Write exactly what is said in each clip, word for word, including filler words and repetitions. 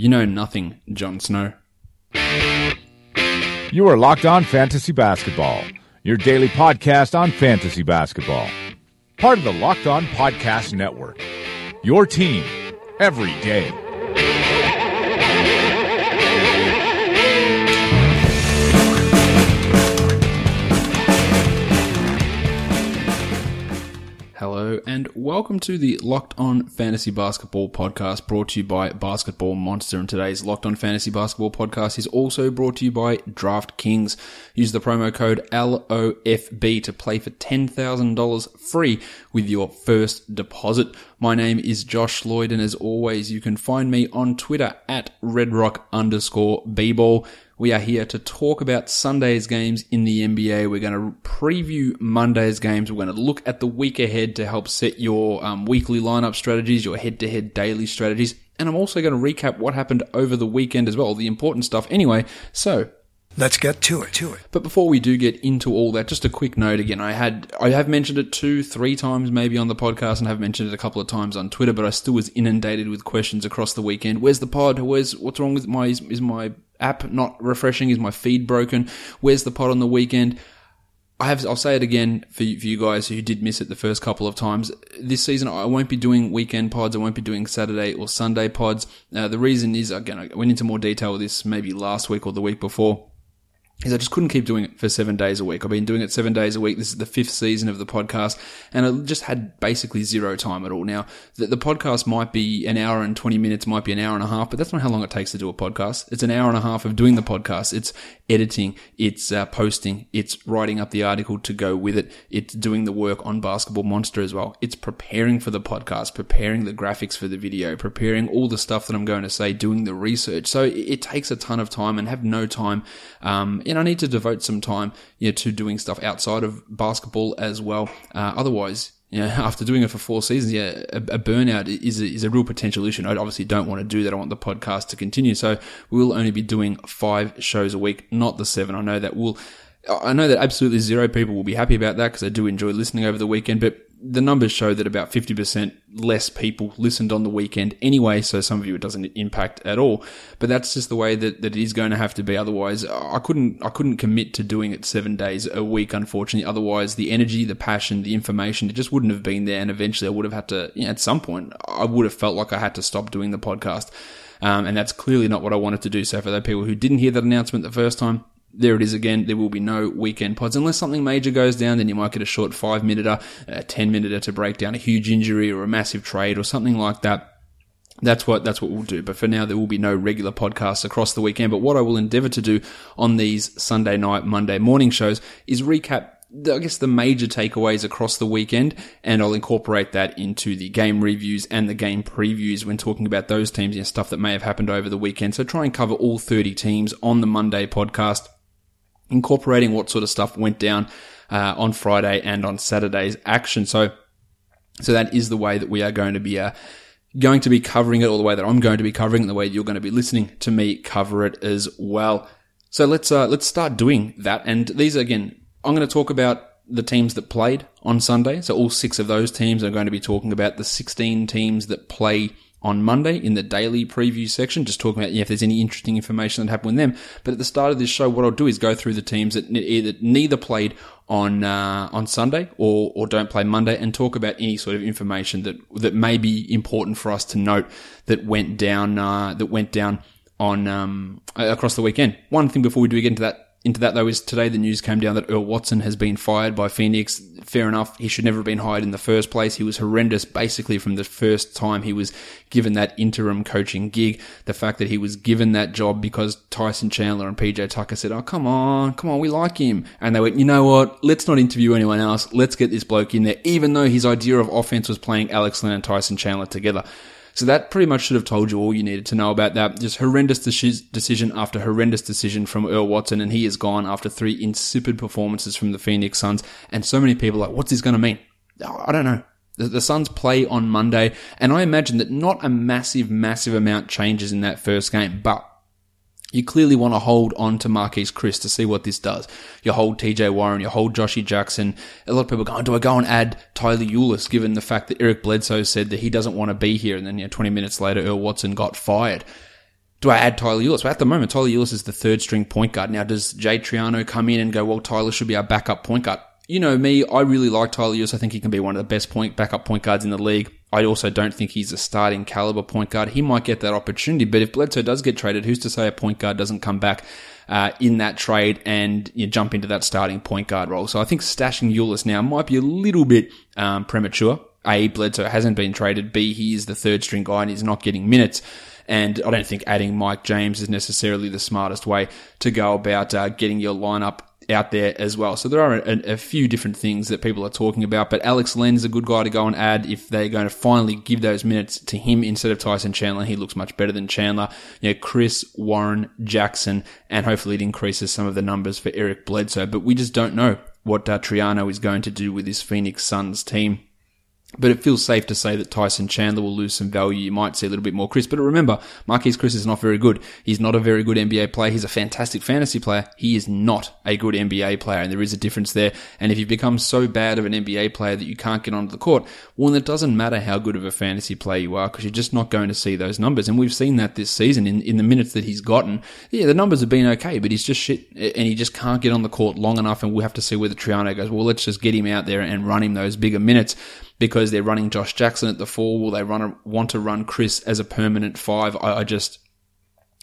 You know nothing, Jon Snow. You are Locked On Fantasy Basketball, your daily podcast on fantasy basketball. Part of the Locked On Podcast Network, your team every day. Hello and welcome to the Locked On Fantasy Basketball podcast brought to you by Basketball Monster. And today's Locked On Fantasy Basketball podcast is also brought to you by DraftKings. Use the promo code L O F B to play for ten thousand dollars free with your first deposit. My name is Josh Lloyd, and as always, you can find me on Twitter at RedRock underscore B-Ball. We are here to talk about Sunday's games in the N B A. We're going to preview Monday's games. We're going to look at the week ahead to help set your um, weekly lineup strategies, your head-to-head daily strategies. And I'm also going to recap what happened over the weekend as well, the important stuff anyway. So let's get to it. To it. But before we do get into all that, just a quick note again. I had, I have mentioned it two, three times maybe on the podcast, and have mentioned it a couple of times on Twitter. But I still was inundated with questions across the weekend. Where's the pod? Where's what's wrong with my is, is my app not refreshing? Is my feed broken? Where's the pod on the weekend? I have, I'll say it again for you, for you guys who did miss it the first couple of times. This season, I won't be doing weekend pods. I won't be doing Saturday or Sunday pods. Uh, the reason is, again, I went into more detail with this maybe last week or the week before, is I just couldn't keep doing it for seven days a week. I've been doing it seven days a week. This is the fifth season of the podcast, and I just had basically zero time at all. Now, the, the podcast might be an hour and twenty minutes, might be an hour and a half, but that's not how long it takes to do a podcast. It's an hour and a half of doing the podcast. It's editing, it's uh, posting, it's writing up the article to go with it, it's doing the work on Basketball Monster as well. It's preparing for the podcast, preparing the graphics for the video, preparing all the stuff that I'm going to say, doing the research. So it, it takes a ton of time, and have no time. Um, And I need to devote some time, you know, to doing stuff outside of basketball as well. Uh, otherwise, you know, after doing it for four seasons, yeah, a, a burnout is a, is a real potential issue. And I obviously don't want to do that. I want the podcast to continue. So we'll only be doing five shows a week, not the seven. I know that will, I know that absolutely zero people will be happy about that, because I do enjoy listening over the weekend, but the numbers show that about fifty percent less people listened on the weekend anyway, so some of you it doesn't impact at all. But that's just the way that, that it is going to have to be. Otherwise, I couldn't I couldn't commit to doing it seven days a week, unfortunately. Otherwise, the energy, the passion, the information, it just wouldn't have been there, and eventually I would have had to, you know, at some point, I would have felt like I had to stop doing the podcast. Um, and that's clearly not what I wanted to do. So for those people who didn't hear that announcement the first time, there it is again. There will be no weekend pods. Unless something major goes down, then you might get a short five-minute-er, a ten-minute-er to break down a huge injury or a massive trade or something like that. That's what, that's what we'll do. But for now, there will be no regular podcasts across the weekend. But what I will endeavor to do on these Sunday night, Monday morning shows is recap, I guess, the major takeaways across the weekend, and I'll incorporate that into the game reviews and the game previews when talking about those teams and, you know, stuff that may have happened over the weekend. So try and cover all thirty teams on the Monday podcast, incorporating what sort of stuff went down uh, on Friday and on Saturday's action. So, so that is the way that we are going to be uh, going to be covering it, or the way that I'm going to be covering it, the way you're going to be listening to me cover it as well. So let's uh, let's start doing that. And these are, again, I'm going to talk about the teams that played on Sunday. So all six of those teams. I'm going to be talking about the sixteen teams that play on Monday in the daily preview section, just talking about, yeah, if there's any interesting information that happened with them. But at the start of this show, what I'll do is go through the teams that either neither played on uh, on Sunday or or don't play Monday, and talk about any sort of information that that may be important for us to note that went down uh, that went down on um, across the weekend. One thing before we do get into that. Into that, though, is today the news came down that Earl Watson has been fired by Phoenix. Fair enough. He should never have been hired in the first place. He was horrendous basically from the first time he was given that interim coaching gig. The fact that he was given that job because Tyson Chandler and P J Tucker said, oh, come on, come on, we like him. And they went, you know what? Let's not interview anyone else. Let's get this bloke in there, even though his idea of offense was playing Alex Len and Tyson Chandler together. So that pretty much should have told you all you needed to know about that. Just horrendous decision after horrendous decision from Earl Watson, and he is gone after three insipid performances from the Phoenix Suns. And so many people are like, what's this going to mean? I don't know. The Suns play on Monday, and I imagine that not a massive, massive amount changes in that first game, but you clearly want to hold on to Marquise Chris to see what this does. You hold T J Warren, you hold Joshie Jackson. A lot of people go, oh, do I go and add Tyler Eulis, given the fact that Eric Bledsoe said that he doesn't want to be here, and then, you know, twenty minutes later, Earl Watson got fired. do I add Tyler Eulis? Well, at the moment, Tyler Eulis is the third string point guard. Now, does Jay Triano come in and go, well, Tyler should be our backup point guard? You know me, I really like Tyler Eulis. I think he can be one of the best point backup point guards in the league. I also don't think he's a starting caliber point guard. He might get that opportunity, but if Bledsoe does get traded, who's to say a point guard doesn't come back uh, in that trade and you jump into that starting point guard role? So I think stashing Eulis now might be a little bit um, premature. A, Bledsoe hasn't been traded. B, he is the third string guy and he's not getting minutes. And I don't think adding Mike James is necessarily the smartest way to go about uh, getting your lineup out there as well. So there are a, a few different things that people are talking about, but Alex Len is a good guy to go and add if they're going to finally give those minutes to him instead of Tyson Chandler. He looks much better than Chandler. You know, Chris, Warren, Jackson, and hopefully it increases some of the numbers for Eric Bledsoe, but we just don't know what uh, Triano is going to do with this Phoenix Suns team. But it feels safe to say that Tyson Chandler will lose some value. You might see a little bit more Chris. But remember, Marquise Chris is not very good. He's not a very good N B A player. He's a fantastic fantasy player. He is not a good N B A player. And there is a difference there. And if you become so bad of an N B A player that you can't get onto the court, well, then it doesn't matter how good of a fantasy player you are because you're just not going to see those numbers. And we've seen that this season in, in the minutes that he's gotten. Yeah, the numbers have been okay, but he's just shit. And he just can't get on the court long enough. And we'll have to see whether Triano goes, well, let's just get him out there and run him those bigger minutes. Because they're running Josh Jackson at the four, will they run a, want to run Chris as a permanent five? I, I just,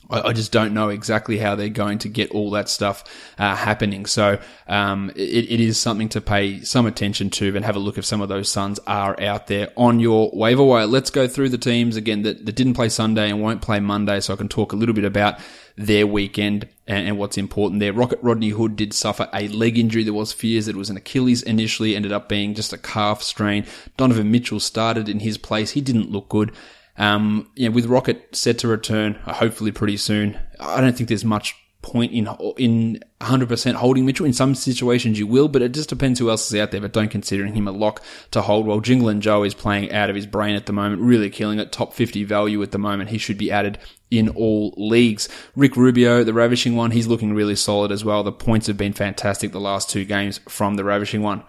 I, I just don't know exactly how they're going to get all that stuff uh, happening. So um, it, it is something to pay some attention to and have a look if some of those Suns are out there on your waiver wire. Let's go through the teams again that, that didn't play Sunday and won't play Monday, so I can talk a little bit about their weekend and what's important there. Rocket Rodney Hood did suffer a leg injury. There was fears that it was an Achilles initially, ended up being just a calf strain. Donovan Mitchell started in his place. He didn't look good. Um, yeah, with Rocket set to return, hopefully pretty soon, I don't think there's much point in in one hundred percent holding Mitchell. In some situations you will, but it just depends who else is out there, but don't consider him a lock to hold. Well, Jingle and Joe is playing out of his brain at the moment, really killing it. Top fifty value at the moment. He should be added in all leagues. Rick Rubio, the Ravishing One, he's looking really solid as well. The points have been fantastic the last two games from the Ravishing One.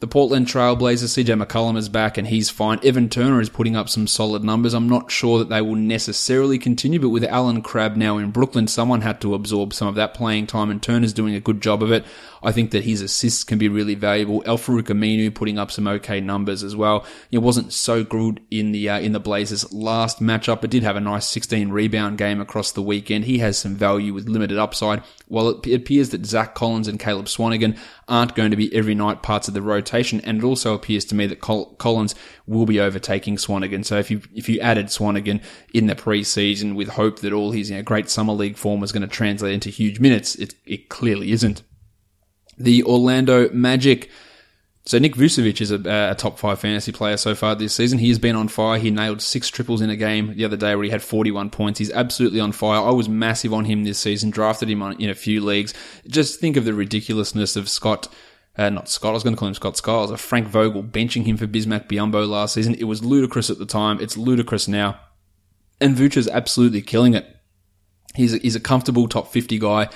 The Portland Trailblazers, C J McCollum is back and he's fine. Evan Turner is putting up some solid numbers. I'm not sure that they will necessarily continue, but with Allen Crabbe now in Brooklyn, someone had to absorb some of that playing time and Turner's doing a good job of it. I think that his assists can be really valuable. Al Farouk Aminu putting up some okay numbers as well. It wasn't so good in the uh, in the Blazers last matchup, but did have a nice sixteen rebound game across the weekend. He has some value with limited upside. While it appears that Zach Collins and Caleb Swanigan aren't going to be every night parts of the rotation, and it also appears to me that Col- Collins will be overtaking Swanigan. So if you if you added Swanigan in the preseason with hope that all his you know, great summer league form was going to translate into huge minutes, it, it clearly isn't. The Orlando Magic. So Nick Vucevic is a, a top five fantasy player so far this season. He has been on fire. He nailed six triples in a game the other day where he had forty-one points. He's absolutely on fire. I was massive on him this season, drafted him on, in a few leagues. Just think of the ridiculousness of Scott, uh, not Scott, I was going to call him Scott Skiles, of Frank Vogel benching him for Bismack Biyombo last season. It was ludicrous at the time. It's ludicrous now. And Vuce is absolutely killing it. He's a, he's a comfortable top fifty guy.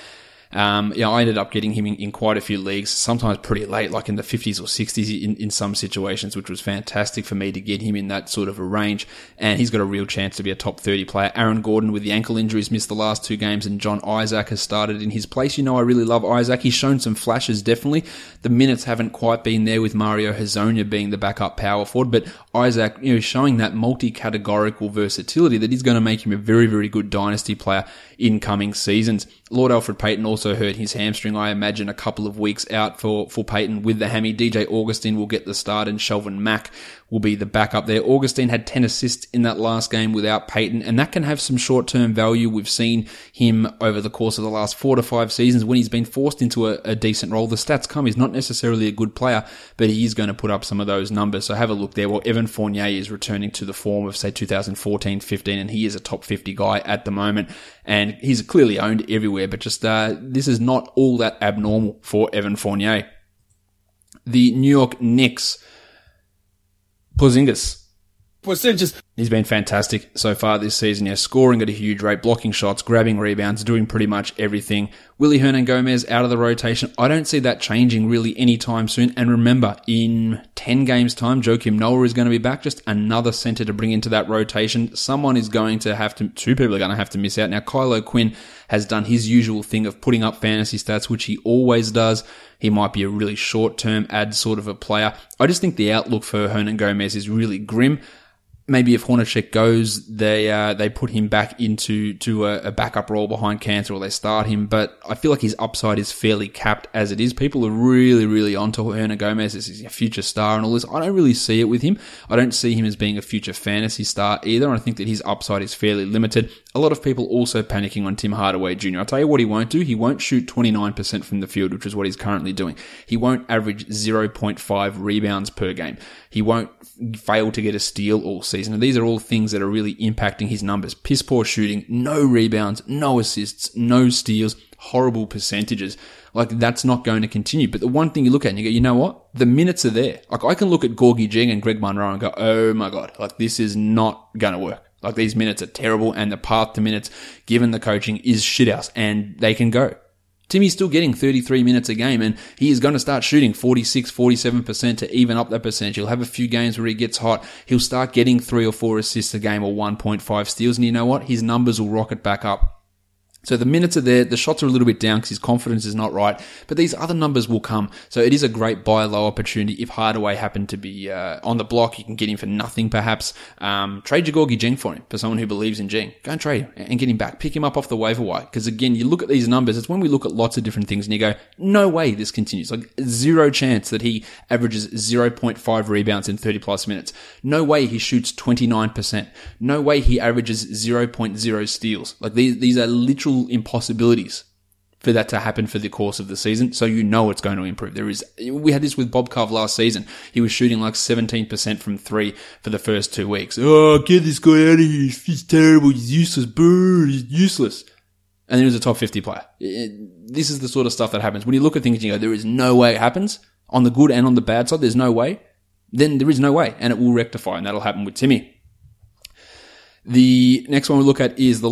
Um, yeah, I ended up getting him in, in quite a few leagues, sometimes pretty late, like in the fifties or sixties in, in some situations, which was fantastic for me to get him in that sort of a range. And he's got a real chance to be a top thirty player. Aaron Gordon with the ankle injuries missed the last two games and John Isaac has started in his place. You know, I really love Isaac. He's shown some flashes, definitely. The minutes haven't quite been there with Mario Hezonja being the backup power forward, but Isaac, you know, showing that multi-categorical versatility that is going to make him a very, very good dynasty player in coming seasons. Lord Alfred Payton also hurt his hamstring. I imagine a couple of weeks out for, for Payton with the hammy. D J Augustin will get the start and Shelvin Mack will be the backup there. Augustin had ten assists in that last game without Payton, and that can have some short-term value. We've seen him over the course of the last four to five seasons when he's been forced into a, a decent role. The stats come. He's not necessarily a good player, but he is going to put up some of those numbers. So have a look there. Well, Evan Fournier is returning to the form of, say, two thousand fourteen fifteen, and he is a top fifty guy at the moment, and he's clearly owned everywhere, but just uh, this is not all that abnormal for Evan Fournier. The New York Knicks. Porzingis, percentages. He's been fantastic so far this season, yeah, scoring at a huge rate, blocking shots, grabbing rebounds, doing pretty much everything. Willie Hernan Gomez out of the rotation. I don't see that changing really anytime soon. And remember, in ten games time, Joakim Noah is going to be back. Just another center to bring into that rotation. Someone is going to have to, two people are going to have to miss out. Now, Kylo Quinn has done his usual thing of putting up fantasy stats, which he always does. He might be a really short-term ad sort of a player. I just think the outlook for Hernan Gomez is really grim. Maybe if Hornacek goes, they uh, they put him back into to a, a backup role behind Cantor, or they start him. But I feel like his upside is fairly capped as it is. People are really, really onto Hernan Gomez. This is a future star and all this. I don't really see it with him. I don't see him as being a future fantasy star either. And I think that his upside is fairly limited. A lot of people also panicking on Tim Hardaway Junior I'll tell you what he won't do. He won't shoot twenty-nine percent from the field, which is what he's currently doing. He won't average zero point five rebounds per game. He won't fail to get a steal all season. And these are all things that are really impacting his numbers. Piss poor shooting, no rebounds, no assists, no steals, horrible percentages. Like, that's not going to continue. But the one thing you look at and you go, you know what? The minutes are there. Like, I can look at Gorgui Dieng and Greg Monroe and go, oh my God, like, this is not going to work. Like, these minutes are terrible, and the path to minutes, given the coaching, is shithouse, and they can go. Timmy's still getting thirty-three minutes a game, and he is going to start shooting forty-six, forty-seven percent to even up that percentage. He'll have a few games where he gets hot. He'll start getting three or four assists a game or one point five steals, and you know what? His numbers will rocket back up. So the minutes are there, the shots are a little bit down because his confidence is not right, but these other numbers will come. So it is a great buy low opportunity. If Hardaway happened to be uh, on the block, you can get him for nothing perhaps. Um, trade your Gorgui Dieng for him, for someone who believes in Dieng. Go and trade him and get him back. Pick him up off the waiver wire, because again, you look at these numbers, it's when we look at lots of different things and you go, no way this continues. Like, zero chance that he averages zero point five rebounds in thirty plus minutes. No way he shoots twenty-nine percent. No way he averages zero point zero steals. Like, these, these are literal impossibilities for that to happen for the course of the season. So you know it's going to improve. There is, we had this with Bob Cove last season. He was shooting like seventeen percent from three for the first two weeks. Oh, get this guy out of here. He's terrible. He's useless. Boo. He's useless. And then he was a top fifty player. It, this is the sort of stuff that happens. When you look at things and you go, there is no way it happens. On the good and on the bad side, there's no way. Then there is no way. And it will rectify. And that'll happen with Timmy. The next one we look at is the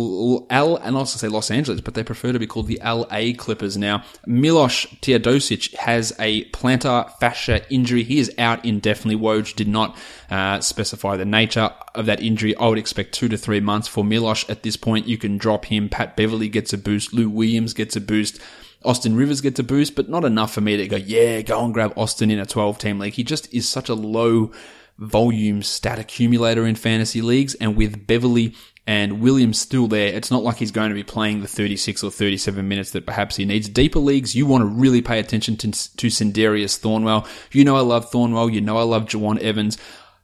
L, and I also say Los Angeles, but they prefer to be called the L A Clippers now. Milos Teodosic has a plantar fascia injury. He is out indefinitely. Woj did not uh, specify the nature of that injury. I would expect two to three months for Milos at this point. You can drop him. Pat Beverly gets a boost. Lou Williams gets a boost. Austin Rivers gets a boost, but not enough for me to go, yeah, go and grab Austin in a twelve-team league. He just is such a low volume stat accumulator in fantasy leagues, and with Beverly and Williams still there, it's not like he's going to be playing the thirty-six or thirty-seven minutes that perhaps he needs. Deeper leagues, you want to really pay attention to, to Sendarius Thornwell. You know I love Thornwell. You know I love Juwan Evans.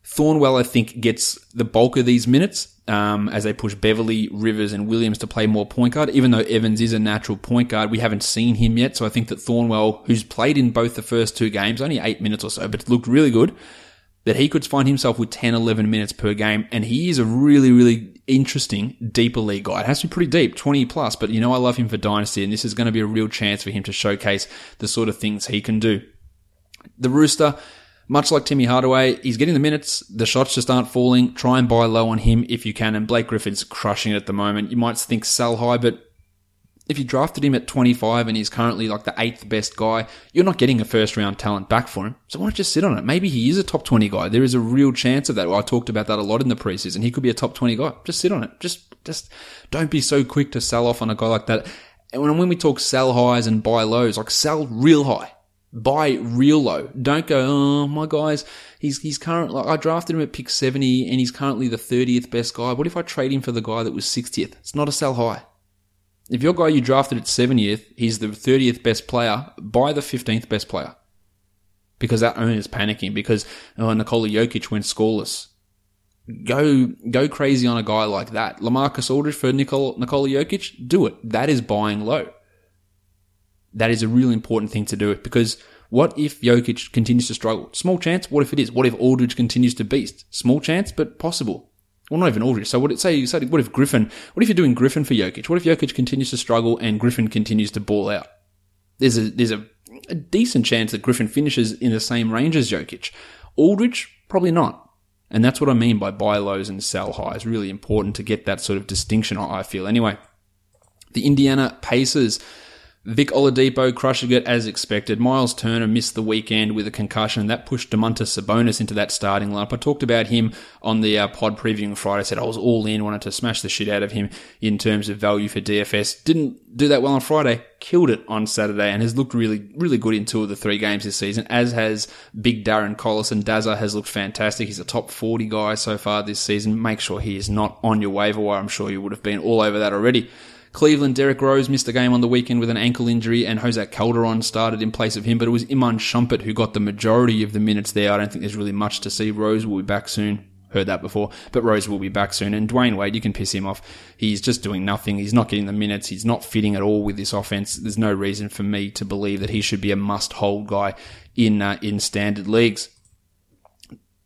Thornwell, I think, gets the bulk of these minutes um, as they push Beverly, Rivers, and Williams to play more point guard. Even though Evans is a natural point guard, we haven't seen him yet, so I think that Thornwell, who's played in both the first two games, only eight minutes or so, but looked really good, that he could find himself with ten, eleven minutes per game. And he is a really, really interesting deeper league guy. It has to be pretty deep, twenty plus, but you know I love him for Dynasty, and this is going to be a real chance for him to showcase the sort of things he can do. The Rooster, much like Timmy Hardaway, he's getting the minutes. The shots just aren't falling. Try and buy low on him if you can, and Blake Griffin's crushing it at the moment. You might think sell high, but if you drafted him at twenty-five and he's currently like the eighth best guy, you're not getting a first round talent back for him. So why not just sit on it? Maybe he is a top twenty guy. There is a real chance of that. Well, I talked about that a lot in the preseason. He could be a top twenty guy. Just sit on it. Just, just don't be so quick to sell off on a guy like that. And when, when we talk sell highs and buy lows, like sell real high, buy real low. Don't go, oh my guys, he's, he's current, like I drafted him at pick seventy and he's currently the thirtieth best guy. What if I trade him for the guy that was sixtieth? It's not a sell high. If your guy you drafted at seventieth, he's the thirtieth best player, buy the fifteenth best player. Because that owner's panicking because oh, Nikola Jokic went scoreless. Go go crazy on a guy like that. Lamarcus Aldridge for Nikola, Nikola Jokic, do it. That is buying low. That is a really important thing to do, because what if Jokic continues to struggle? Small chance, what if it is? What if Aldridge continues to beast? Small chance, but possible. Well, not even Aldridge. So what, say, say, what if Griffin, what if you're doing Griffin for Jokic? What if Jokic continues to struggle and Griffin continues to ball out? There's a, there's a, a decent chance that Griffin finishes in the same range as Jokic. Aldridge, probably not. And that's what I mean by buy lows and sell highs. Really important to get that sort of distinction, I feel. Anyway, the Indiana Pacers. Vic Oladipo crushed it as expected. Myles Turner missed the weekend with a concussion. That pushed Domantas Sabonis into that starting lineup. I talked about him on the uh, pod previewing Friday. I said I was all in, wanted to smash the shit out of him in terms of value for D F S. Didn't do that well on Friday. Killed it on Saturday and has looked really, really good in two of the three games this season, as has big Darren Collison. Dazza has looked fantastic. He's a top forty guy so far this season. Make sure he is not on your waiver wire. I'm sure you would have been all over that already. Cleveland, Derrick Rose missed the game on the weekend with an ankle injury, and Jose Calderon started in place of him, but it was Iman Shumpert who got the majority of the minutes there. I don't think there's really much to see. Rose will be back soon. Heard that before, but Rose will be back soon. And Dwayne Wade, you can piss him off. He's just doing nothing. He's not getting the minutes. He's not fitting at all with this offense. There's no reason for me to believe that he should be a must-hold guy in uh, in standard leagues.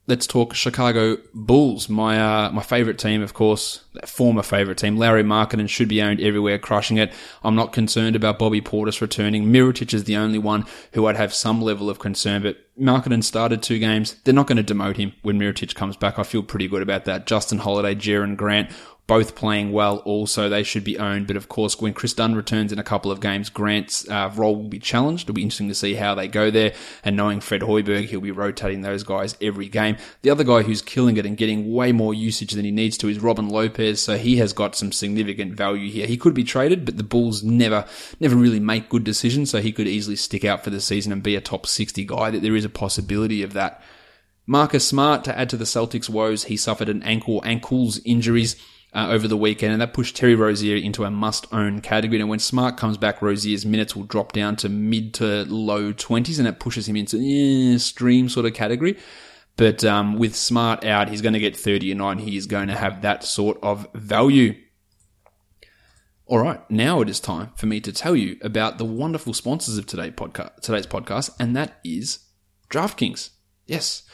Let's talk Chicago Bulls, my uh, my favorite team, of course, former favorite team. Larry Markkinen should be owned everywhere, crushing it. I'm not concerned about Bobby Portis returning. Mirotic is the only one who I'd have some level of concern, but Markkinen started two games. They're not going to demote him when Mirotic comes back. I feel pretty good about that. Justin Holiday, Jaren Grant, both playing well also. They should be owned, but of course, when Chris Dunn returns in a couple of games, Grant's uh, role will be challenged. It'll be interesting to see how they go there, and knowing Fred Hoiberg, he'll be rotating those guys every game. The other guy who's killing it and getting way more usage than he needs to is Robin Lopez, so he has got some significant value here. He could be traded, but the Bulls never never really make good decisions, so he could easily stick out for the season and be a top sixty guy. That there is a possibility of that. Marcus Smart, to add to the Celtics' woes, he suffered an ankle ankles injuries Uh, over the weekend, and that pushed Terry Rozier into a must-own category. And when Smart comes back, Rozier's minutes will drop down to mid to low twenties, and it pushes him into eh, stream sort of category. But um, with Smart out, he's going to get thirty a night. He is going to have that sort of value. All right, now it is time for me to tell you about the wonderful sponsors of today's podcast, today's podcast, and that is DraftKings. Yes.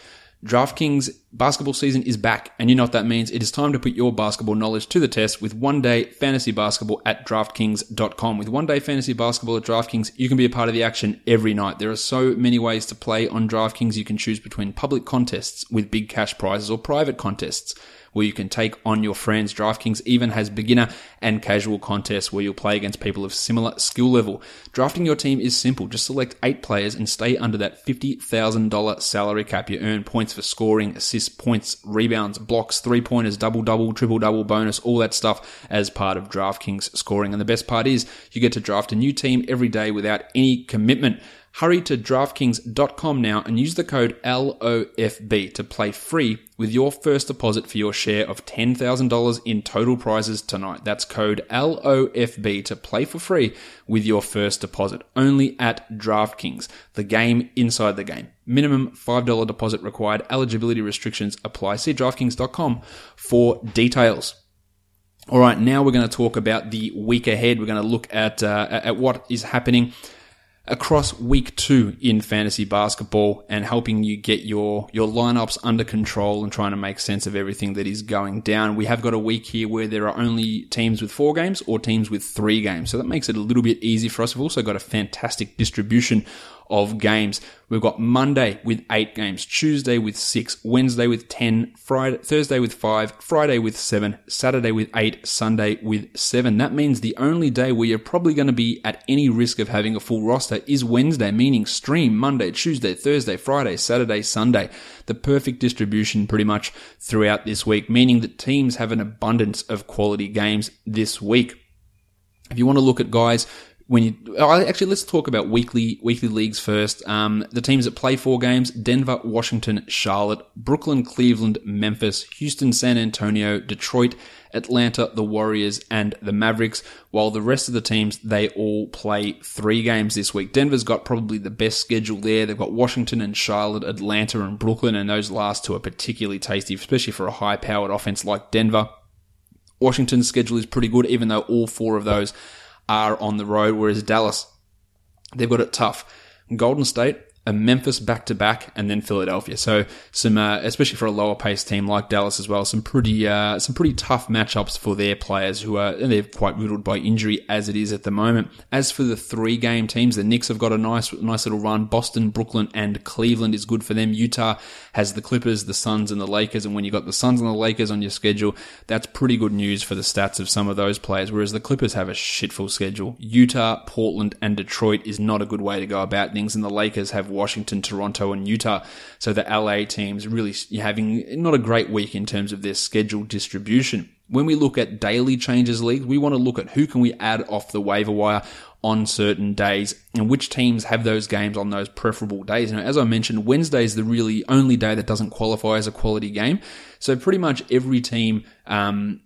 DraftKings basketball season is back, and you know what that means. It is time to put your basketball knowledge to the test with one-day fantasy basketball at DraftKings dot com. With one-day fantasy basketball at DraftKings, you can be a part of the action every night. There are so many ways to play on DraftKings. You can choose between public contests with big cash prizes or private contests where you can take on your friends. DraftKings even has beginner and casual contests where you'll play against people of similar skill level. Drafting your team is simple. Just select eight players and stay under that fifty thousand dollars salary cap. You earn points for scoring, assists, points, rebounds, blocks, three-pointers, double-double, triple-double, bonus, all that stuff as part of DraftKings scoring. And the best part is you get to draft a new team every day without any commitment. Hurry to DraftKings dot com now and use the code L O F B to play free with your first deposit for your share of ten thousand dollars in total prizes tonight. That's code L O F B to play for free with your first deposit only at DraftKings. The game inside the game. Minimum five dollars deposit required. Eligibility restrictions apply. See DraftKings dot com for details. All right, now we're going to talk about the week ahead. We're going to look at uh, at what is happening across week two in fantasy basketball and helping you get your, your lineups under control and trying to make sense of everything that is going down. We have got a week here where there are only teams with four games or teams with three games. So that makes it a little bit easy for us. We've also got a fantastic distribution of games. We've got Monday with eight games, Tuesday with six, Wednesday with ten, Friday, Thursday with five, Friday with seven, Saturday with eight, Sunday with seven. That means the only day where you're probably going to be at any risk of having a full roster is Wednesday, meaning stream Monday, Tuesday, Thursday, Friday, Saturday, Sunday. The perfect distribution pretty much throughout this week, meaning that teams have an abundance of quality games this week. If you want to look at guys When you actually, let's talk about weekly weekly leagues first. Um, the teams that play four games: Denver, Washington, Charlotte, Brooklyn, Cleveland, Memphis, Houston, San Antonio, Detroit, Atlanta, the Warriors, and the Mavericks. While the rest of the teams, they all play three games this week. Denver's got probably the best schedule there. They've got Washington and Charlotte, Atlanta and Brooklyn, and those last two are particularly tasty, especially for a high-powered offense like Denver. Washington's schedule is pretty good, even though all four of those are on the road, whereas Dallas, they've got it tough. Golden State, a Memphis back-to-back, and then Philadelphia. So some, uh, especially for a lower-paced team like Dallas as well, some pretty uh, some pretty tough matchups for their players who are, and they're quite riddled by injury as it is at the moment. As for the three-game teams, the Knicks have got a nice nice little run. Boston, Brooklyn, and Cleveland is good for them. Utah has the Clippers, the Suns, and the Lakers, and when you've got the Suns and the Lakers on your schedule, that's pretty good news for the stats of some of those players, whereas the Clippers have a shitful schedule. Utah, Portland, and Detroit is not a good way to go about things, and the Lakers have Washington, Toronto, and Utah. So the L A teams really having not a great week in terms of their schedule distribution. When we look at daily changes leagues, we want to look at who can we add off the waiver wire on certain days and which teams have those games on those preferable days. Now, as I mentioned, Wednesday is the really only day that doesn't qualify as a quality game. So pretty much every team um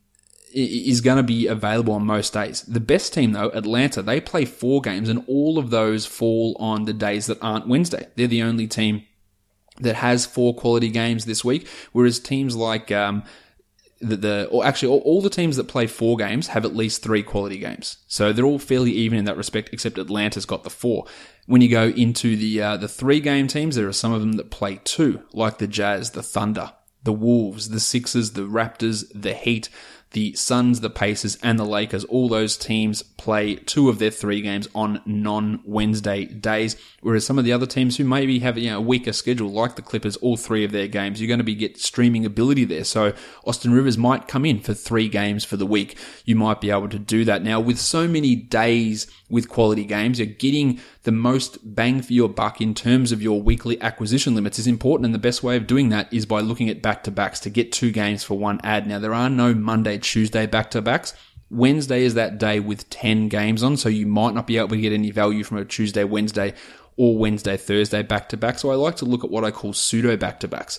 is going to be available on most days. The best team, though, Atlanta, they play four games, and all of those fall on the days that aren't Wednesday. They're the only team that has four quality games this week, whereas teams like um, the, the or actually all, all the teams that play four games have at least three quality games. So they're all fairly even in that respect, except Atlanta's got the four. When you go into the uh, the three-game teams, there are some of them that play two, like the Jazz, the Thunder, the Wolves, the Sixers, the Raptors, the Heat, the Suns, the Pacers, and the Lakers. All those teams play two of their three games on non-Wednesday days, whereas some of the other teams who maybe have, you know, a weaker schedule, like the Clippers, all three of their games, you're going to be get streaming ability there. So Austin Rivers might come in for three games for the week. You might be able to do that. Now, with so many days with quality games, you're getting the most bang for your buck in terms of your weekly acquisition limits is important, and the best way of doing that is by looking at back-to-backs to get two games for one ad. Now, there are no Monday, Tuesday back-to-backs. Wednesday is that day with ten games on, so you might not be able to get any value from a Tuesday, Wednesday, or Wednesday, Thursday back-to-back. So I like to look at what I call pseudo back-to-backs.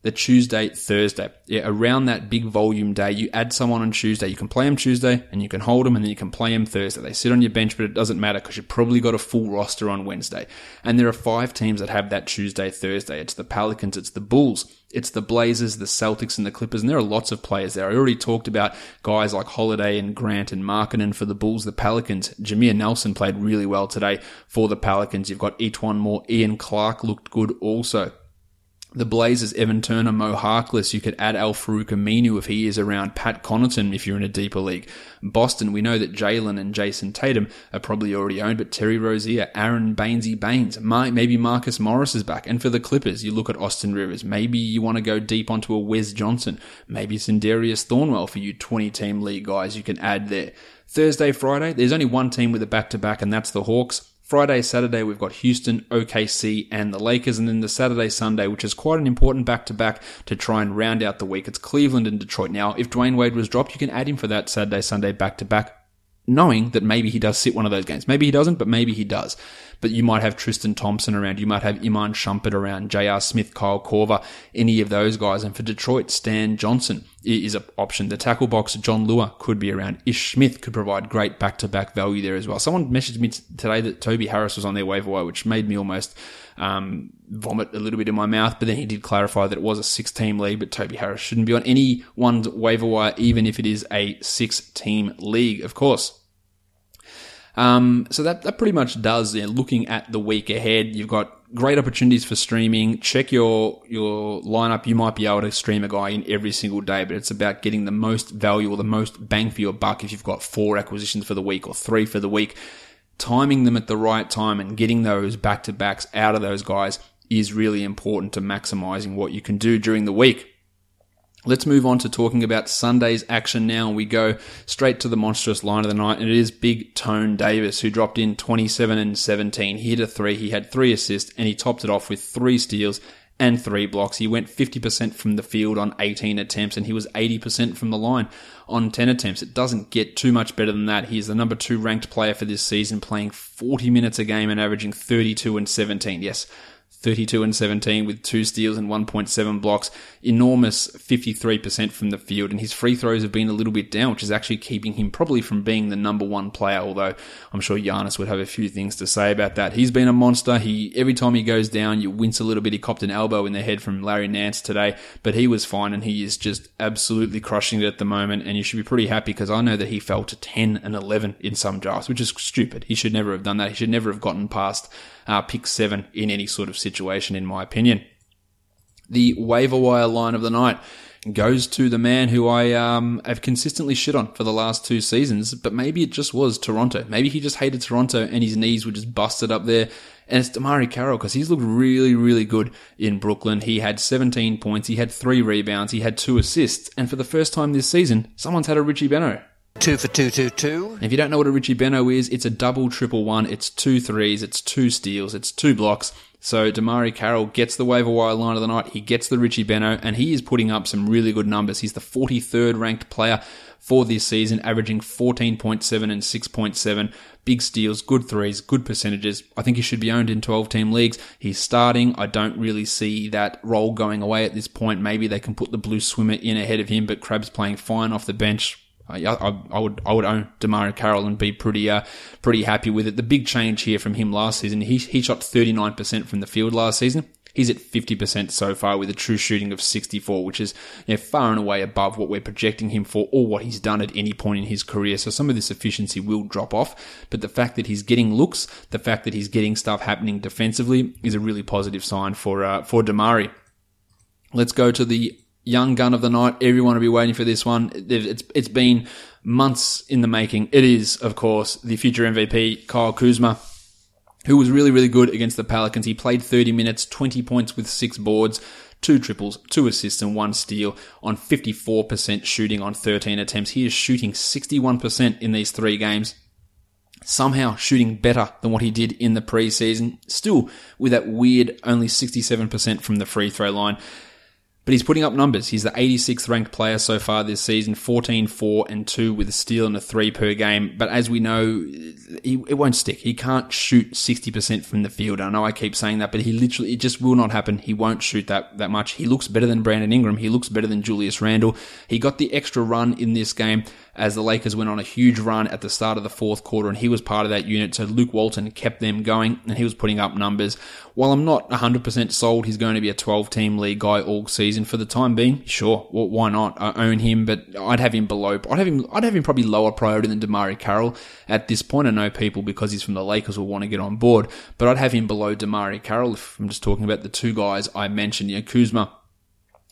The Tuesday, Thursday, yeah, around that big volume day, you add someone on Tuesday. You can play them Tuesday and you can hold them, and then you can play them Thursday. They sit on your bench, but it doesn't matter because you've probably got a full roster on Wednesday. And there are five teams that have that Tuesday, Thursday. It's the Pelicans, it's the Bulls, it's the Blazers, the Celtics, and the Clippers, and there are lots of players there. I already talked about guys like Holiday and Grant and Markkanen for the Bulls, the Pelicans. Jameer Nelson played really well today for the Pelicans. You've got E'Twaun Moore. Ian Clark looked good also. The Blazers, Evan Turner, Mo Harkless. You could add Al Farouk Aminu if he is around. Pat Connaughton if you're in a deeper league. Boston, we know that Jalen and Jason Tatum are probably already owned, but Terry Rozier, Aaron Bainesy Baines, maybe Marcus Morris is back. And for the Clippers, you look at Austin Rivers. Maybe you want to go deep onto a Wes Johnson. Maybe Sindarius Thornwell for you twenty-team league guys you can add there. Thursday, Friday, there's only one team with a back-to-back, and that's the Hawks. Friday, Saturday, we've got Houston, O K C, and the Lakers. And then the Saturday, Sunday, which is quite an important back-to-back to try and round out the week. It's Cleveland and Detroit. Now, if Dwayne Wade was dropped, you can add him for that Saturday, Sunday back-to-back, knowing that maybe he does sit one of those games. Maybe he doesn't, but maybe he does. But you might have Tristan Thompson around. You might have Iman Shumpert around, J R Smith, Kyle Korver, any of those guys. And for Detroit, Stan Johnson is an option. The tackle box, John Lua, could be around. Ish Smith could provide great back-to-back value there as well. Someone messaged me today that Toby Harris was on their waiver wire, which made me almost um vomit a little bit in my mouth. But then he did clarify that it was a six-team league, but Toby Harris shouldn't be on anyone's waiver wire, even if it is a six-team league, of course. Um, so that, that pretty much does, you know, looking at the week ahead. You've got great opportunities for streaming. Check your, your lineup. You might be able to stream a guy in every single day, but it's about getting the most value or the most bang for your buck if you've got four acquisitions for the week or three for the week. Timing them at the right time and getting those back-to-backs out of those guys is really important to maximizing what you can do during the week. Let's move on to talking about Sunday's action now. We go straight to the monstrous line of the night, and it is Big Tone Davis, who dropped in twenty-seven and seventeen. He hit a three, he had three assists, and he topped it off with three steals and three blocks. He went fifty percent from the field on eighteen attempts, and he was eighty percent from the line on ten attempts. It doesn't get too much better than that. He is the number two ranked player for this season, playing forty minutes a game and averaging thirty-two and seventeen. Yes, thirty-two and seventeen with two steals and one point seven blocks. Enormous fifty-three percent from the field, and his free throws have been a little bit down, which is actually keeping him probably from being the number one player, although I'm sure Giannis would have a few things to say about that. He's been a monster. He every time he goes down, you wince a little bit. He copped an elbow in the head from Larry Nance today, but he was fine, and he is just absolutely crushing it at the moment, and you should be pretty happy because I know that he fell to ten and eleven in some drafts, which is stupid. He should never have done that. He should never have gotten past uh, pick seven in any sort of situation, in my opinion. The waiver wire line of the night goes to the man who I um, have consistently shit on for the last two seasons, but maybe it just was Toronto. Maybe he just hated Toronto and his knees were just busted up there. And it's Damari Carroll, because he's looked really, really good in Brooklyn. He had seventeen points, he had three rebounds, he had two assists, and for the first time this season, someone's had a Richie Beno. Two for two, two, two. If you don't know what a Richie Beno is, it's a double, triple, one. It's two threes, it's two steals, it's two blocks. So Damari Carroll gets the waiver wire line of the night. He gets the Richie Beno, and he is putting up some really good numbers. He's the forty-third ranked player for this season, averaging fourteen point seven and six point seven. Big steals, good threes, good percentages. I think he should be owned in twelve-team leagues. He's starting. I don't really see that role going away at this point. Maybe they can put the blue swimmer in ahead of him, but Crabbe's playing fine off the bench. I, I, I would I would own Damari Carroll and be pretty uh, pretty happy with it. The big change here from him last season, he he shot thirty-nine percent from the field last season. He's at fifty percent so far with a true shooting of sixty-four, which is, you know, far and away above what we're projecting him for or what he's done at any point in his career. So some of this efficiency will drop off, but the fact that he's getting looks, the fact that he's getting stuff happening defensively is a really positive sign for uh, for Damari. Let's go to the young gun of the night. Everyone will be waiting for this one. It's it's been months in the making. It is, of course, the future M V P, Kyle Kuzma, who was really, really good against the Pelicans. He played thirty minutes, twenty points with six boards, two triples, two assists, and one steal on fifty-four percent shooting on thirteen attempts. He is shooting sixty-one percent in these three games, somehow shooting better than what he did in the preseason, still with that weird only sixty-seven percent from the free throw line. But he's putting up numbers. He's the eighty-sixth ranked player so far this season, fourteen, four, and two with a steal and a three per game. But as we know, it won't stick. He can't shoot sixty percent from the field. I know I keep saying that, but he literally, it just will not happen. He won't shoot that, that much. He looks better than Brandon Ingram. He looks better than Julius Randle. He got the extra run in this game as the Lakers went on a huge run at the start of the fourth quarter, and he was part of that unit. So Luke Walton kept them going, and he was putting up numbers. While I'm not one hundred percent sold he's going to be a twelve-team league guy all season, for the time being, sure, well, why not? I own him, but I'd have him below. I'd have him. I'd have him probably lower priority than Damari Carroll at this point. I know people, because he's from the Lakers, will want to get on board, but I'd have him below Damari Carroll if I'm just talking about the two guys I mentioned. You know, Kuzma,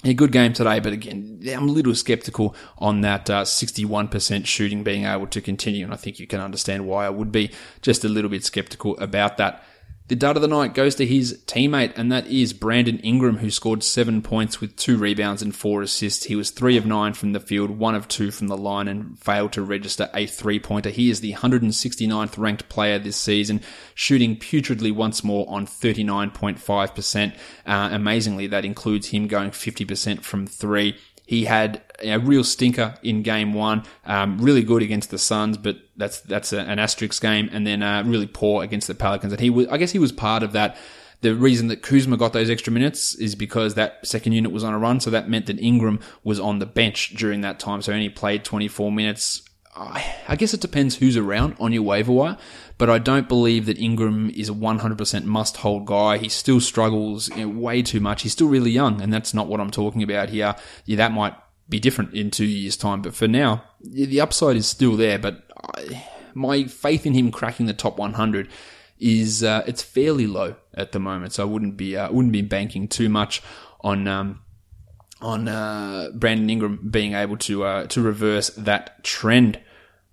a good game today, but again, I'm a little skeptical on that uh, sixty-one percent shooting being able to continue, and I think you can understand why I would be just a little bit skeptical about that. The dud of the night goes to his teammate, and that is Brandon Ingram, who scored seven points with two rebounds and four assists. He was three of nine from the field, one of two from the line, and failed to register a three-pointer. He is the one hundred sixty-ninth ranked player this season, shooting putridly once more on thirty-nine point five percent. Uh, amazingly, that includes him going fifty percent from three. He had a real stinker in game one, um, really good against the Suns, but that's that's a, an asterisk game, and then uh, really poor against the Pelicans. And he was, I guess he was part of that. The reason that Kuzma got those extra minutes is because that second unit was on a run, so that meant that Ingram was on the bench during that time, so he only played twenty-four minutes. I guess it depends who's around on your waiver wire, but I don't believe that Ingram is a one hundred percent must-hold guy. He still struggles, you know, way too much. He's still really young, and that's not what I'm talking about here. Yeah, that might be different in two years' time, but for now, the upside is still there, but I, my faith in him cracking the top one hundred is uh, it's fairly low at the moment, so I wouldn't be uh, wouldn't be banking too much on... Um, on uh, Brandon Ingram being able to uh, to reverse that trend.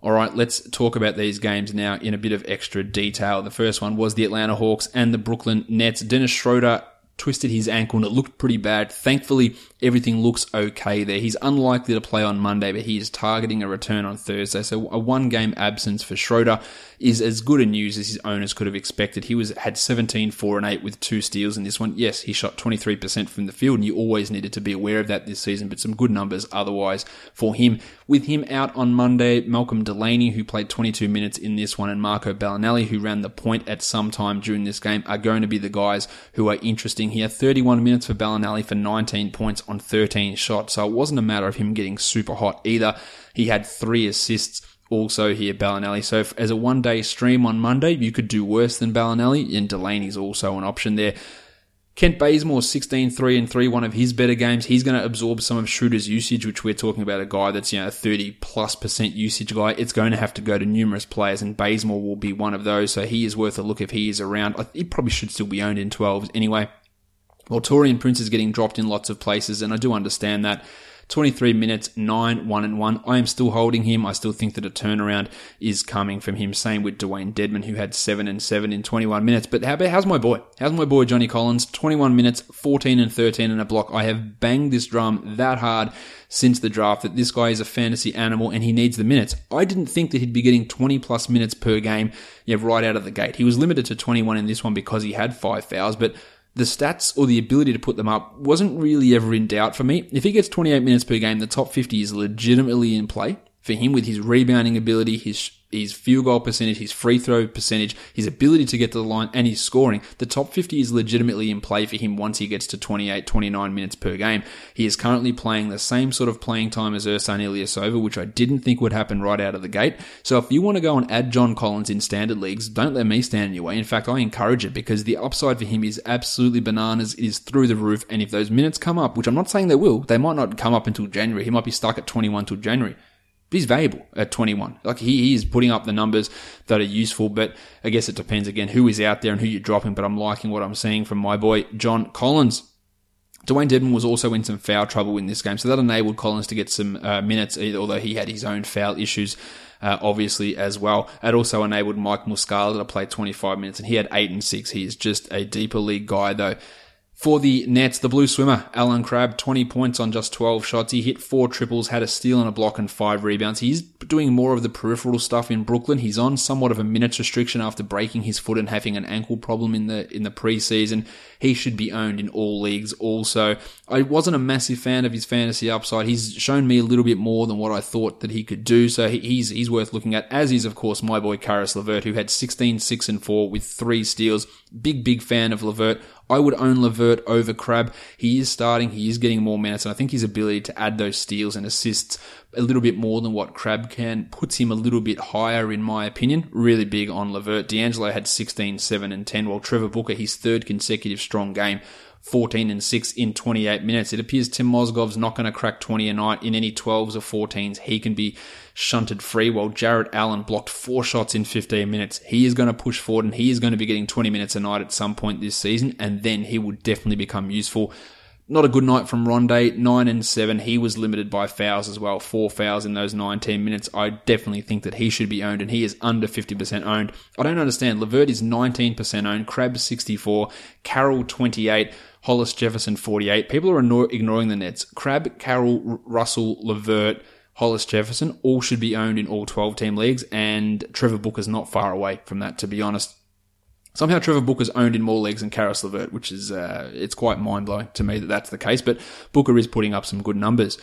All right, let's talk about these games now in a bit of extra detail. The first one was the Atlanta Hawks and the Brooklyn Nets. Dennis Schroeder twisted his ankle and it looked pretty bad. Thankfully, everything looks okay there. He's unlikely to play on Monday, but he is targeting a return on Thursday. So a one-game absence for Schroeder is as good a news as his owners could have expected. He was had seventeen, four, and eight with two steals in this one. Yes, he shot twenty-three percent from the field, and you always needed to be aware of that this season, but some good numbers otherwise for him. With him out on Monday, Malcolm Delaney, who played twenty-two minutes in this one, and Marco Bellinelli, who ran the point at some time during this game, are going to be the guys who are interesting here. thirty-one minutes for Bellinelli for nineteen points on thirteen shots, so it wasn't a matter of him getting super hot either. He had three assists also here, Bellinelli. So if, as a one-day stream on Monday, you could do worse than Bellinelli, and Delaney's also an option there. Kent Bazemore, sixteen, three, and three, one of his better games. He's going to absorb some of Schroeder's usage, which we're talking about a guy that's, you know, a thirty plus percent usage guy. It's going to have to go to numerous players, and Bazemore will be one of those. So he is worth a look if he is around. He probably should still be owned in twelves anyway. Well, Taurean Prince is getting dropped in lots of places, and I do understand that. twenty-three minutes, nine, one, and one. I am still holding him. I still think that a turnaround is coming from him. Same with Dwayne Dedman, who had seven and seven in twenty-one minutes. But how about, how's my boy? How's my boy Johnny Collins? twenty-one minutes, fourteen and thirteen and a block. I have banged this drum that hard since the draft that this guy is a fantasy animal and he needs the minutes. I didn't think that he'd be getting twenty plus minutes per game, yeah, right out of the gate. He was limited to twenty-one in this one because he had five fouls, but the stats or the ability to put them up wasn't really ever in doubt for me. If he gets twenty-eight minutes per game, the top fifty is legitimately in play for him with his rebounding ability, his his field goal percentage, his free throw percentage, his ability to get to the line, and his scoring. The top fifty is legitimately in play for him once he gets to twenty-eight, twenty-nine minutes per game. He is currently playing the same sort of playing time as Ersan Ilyasova, which I didn't think would happen right out of the gate. So if you want to go and add John Collins in standard leagues, don't let me stand in your way. In fact, I encourage it because the upside for him is absolutely bananas. It is through the roof, and if those minutes come up, which I'm not saying they will, they might not come up until January. He might be stuck at twenty-one till January. But he's valuable at twenty-one. Like he, he is putting up the numbers that are useful, but I guess it depends again who is out there and who you're dropping, but I'm liking what I'm seeing from my boy, John Collins. Dwayne Dedman was also in some foul trouble in this game, so that enabled Collins to get some uh, minutes, although he had his own foul issues, uh, obviously, as well. It also enabled Mike Muscala to play twenty-five minutes, and he had eight and six. He is just a deeper league guy, though. For the Nets, the blue swimmer, Allen Crabbe, twenty points on just twelve shots. He hit four triples, had a steal and a block and five rebounds. He's doing more of the peripheral stuff in Brooklyn. He's on somewhat of a minutes restriction after breaking his foot and having an ankle problem in the in the preseason. He should be owned in all leagues also. I wasn't a massive fan of his fantasy upside. He's shown me a little bit more than what I thought that he could do, so he's he's worth looking at, as is, of course, my boy Karis LeVert, who had sixteen, six, and four with three steals. Big, big fan of LeVert. I would own LeVert over Crabbe. He is starting. He is getting more minutes. And I think his ability to add those steals and assists a little bit more than what Crabbe can puts him a little bit higher, in my opinion. Really big on LeVert. D'Angelo had sixteen, seven, and ten. While Trevor Booker, his third consecutive strong game, fourteen and six in twenty-eight minutes. It appears Tim Mozgov's not going to crack twenty a night in any twelves or fourteens. He can be shunted free, while Jarrett Allen blocked four shots in fifteen minutes. He is going to push forward, and he is going to be getting twenty minutes a night at some point this season, and then he will definitely become useful. Not a good night from Rondé, nine and seven. He was limited by fouls as well, four fouls in those nineteen minutes. I definitely think that he should be owned, and he is under fifty percent owned. I don't understand. LeVert is nineteen percent owned, Crabbe sixty-four, Carroll twenty-eight, Hollis Jefferson forty-eight. People are ignoring the Nets. Crabbe, Carroll, Russell, LeVert, Hollis Jefferson all should be owned in all twelve-team leagues, and Trevor Booker's not far away from that, to be honest. Somehow Trevor Booker's owned in more leagues than Karis LeVert, which is, uh, it's quite mind-blowing to me that that's the case, but Booker is putting up some good numbers.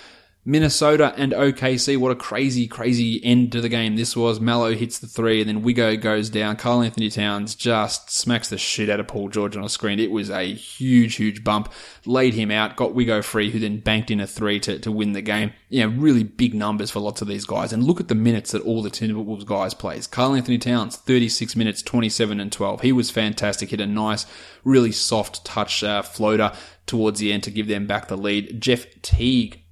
Minnesota and O K C, what a crazy, crazy end to the game this was. Mallow hits the three, and then Wigo goes down. Karl Anthony Towns just smacks the shit out of Paul George on a screen. It was a huge, huge bump. Laid him out, got Wigo free, who then banked in a three to, to win the game. You know, really big numbers for lots of these guys. And look at the minutes that all the Timberwolves guys plays. Karl Anthony Towns, thirty-six minutes, twenty-seven and twelve. He was fantastic. Hit a nice, really soft touch uh, floater towards the end to give them back the lead. Jeff Teague.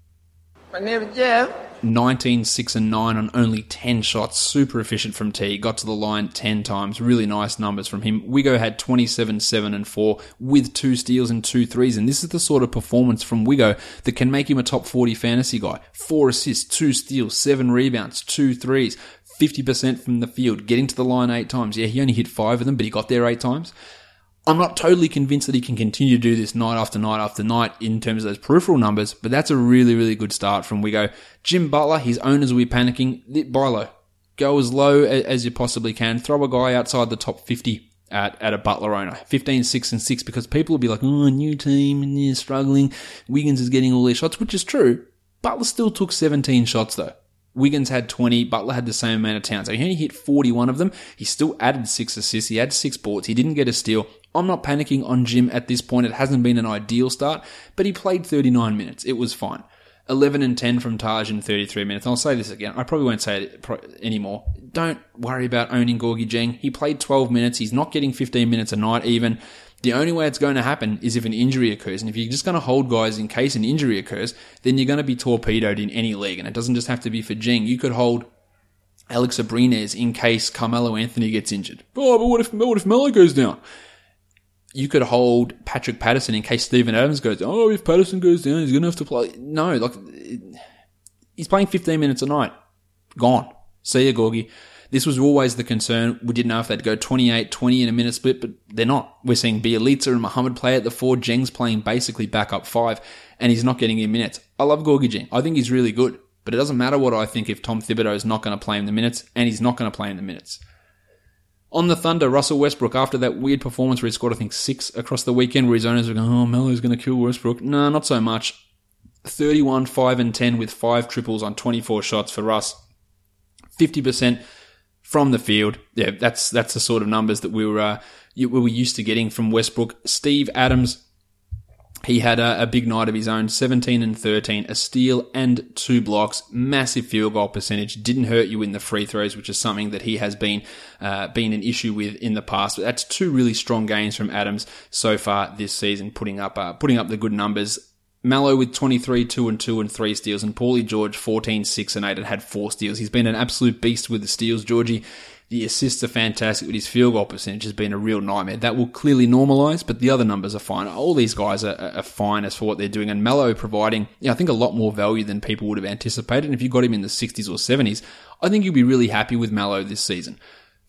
My name is Jeff. nineteen, six, and nine on only ten shots. Super efficient from T. Got to the line ten times. Really nice numbers from him. Wigo had twenty-seven, seven, and four with two steals and two threes. And this is the sort of performance from Wigo that can make him a top forty fantasy guy. Four assists, two steals, seven rebounds, two threes, fifty percent from the field, getting to the line eight times. Yeah, he only hit five of them, but he got there eight times. I'm not totally convinced that he can continue to do this night after night after night in terms of those peripheral numbers, but that's a really, really good start from Wigo. Jim Butler, his owners will be panicking. Buy low. Go as low as you possibly can. Throw a guy outside the top fifty at, at a Butler owner. fifteen, six, and six, because people will be like, oh, new team, and you're struggling. Wiggins is getting all these shots, which is true. Butler still took seventeen shots, though. Wiggins had twenty, Butler had the same amount of time. So he only hit forty-one of them. He still added six assists. He had six boards. He didn't get a steal. I'm not panicking on Jim at this point. It hasn't been an ideal start, but he played thirty-nine minutes. It was fine. eleven and ten from Taj in thirty-three minutes. And I'll say this again. I probably won't say it anymore. Don't worry about owning Gorgui Dieng. He played twelve minutes. He's not getting fifteen minutes a night even. The only way it's going to happen is if an injury occurs. And if you're just going to hold guys in case an injury occurs, then you're going to be torpedoed in any league. And it doesn't just have to be for Jeng. You could hold Alex Abrines in case Carmelo Anthony gets injured. Oh, but what if, what if Melo goes down? You could hold Patrick Patterson in case Steven Adams goes down. Oh, if Patterson goes down, he's going to have to play. No, like, he's playing fifteen minutes a night. Gone. See ya, Gorgie. This was always the concern. We didn't know if they'd go twenty-eight twenty in a minute split, but they're not. We're seeing Bielitsa and Muhammad play at the four. Jeng's playing basically back up five, and he's not getting in minutes. I love Gorgui Dieng. I think he's really good, but it doesn't matter what I think if Tom Thibodeau is not going to play him the minutes, and he's not going to play him the minutes. On the Thunder, Russell Westbrook, after that weird performance where he scored, I think, six across the weekend, where his owners were going, oh, Melo's going to kill Westbrook. No, not so much. thirty-one, five, and ten with five triples on twenty-four shots for Russ. fifty percent. From the field, yeah, that's that's the sort of numbers that we were uh, we were used to getting from Westbrook. Steve Adams, he had a, a big night of his own, seventeen and thirteen, a steal and two blocks, massive field goal percentage, didn't hurt you in the free throws, which is something that he has been uh, been an issue with in the past. But that's two really strong games from Adams so far this season, putting up uh, putting up the good numbers. Mallow with twenty-three, two and two and three steals, and Paulie George fourteen, six and eight and had four steals. He's been an absolute beast with the steals, Georgie. The assists are fantastic, but his field goal percentage has been a real nightmare. That will clearly normalise, but the other numbers are fine. All these guys are, are fine as for what they're doing, and Mallow providing, yeah, I think, a lot more value than people would have anticipated. And if you got him in the sixties or seventies, I think you'll be really happy with Mallow this season.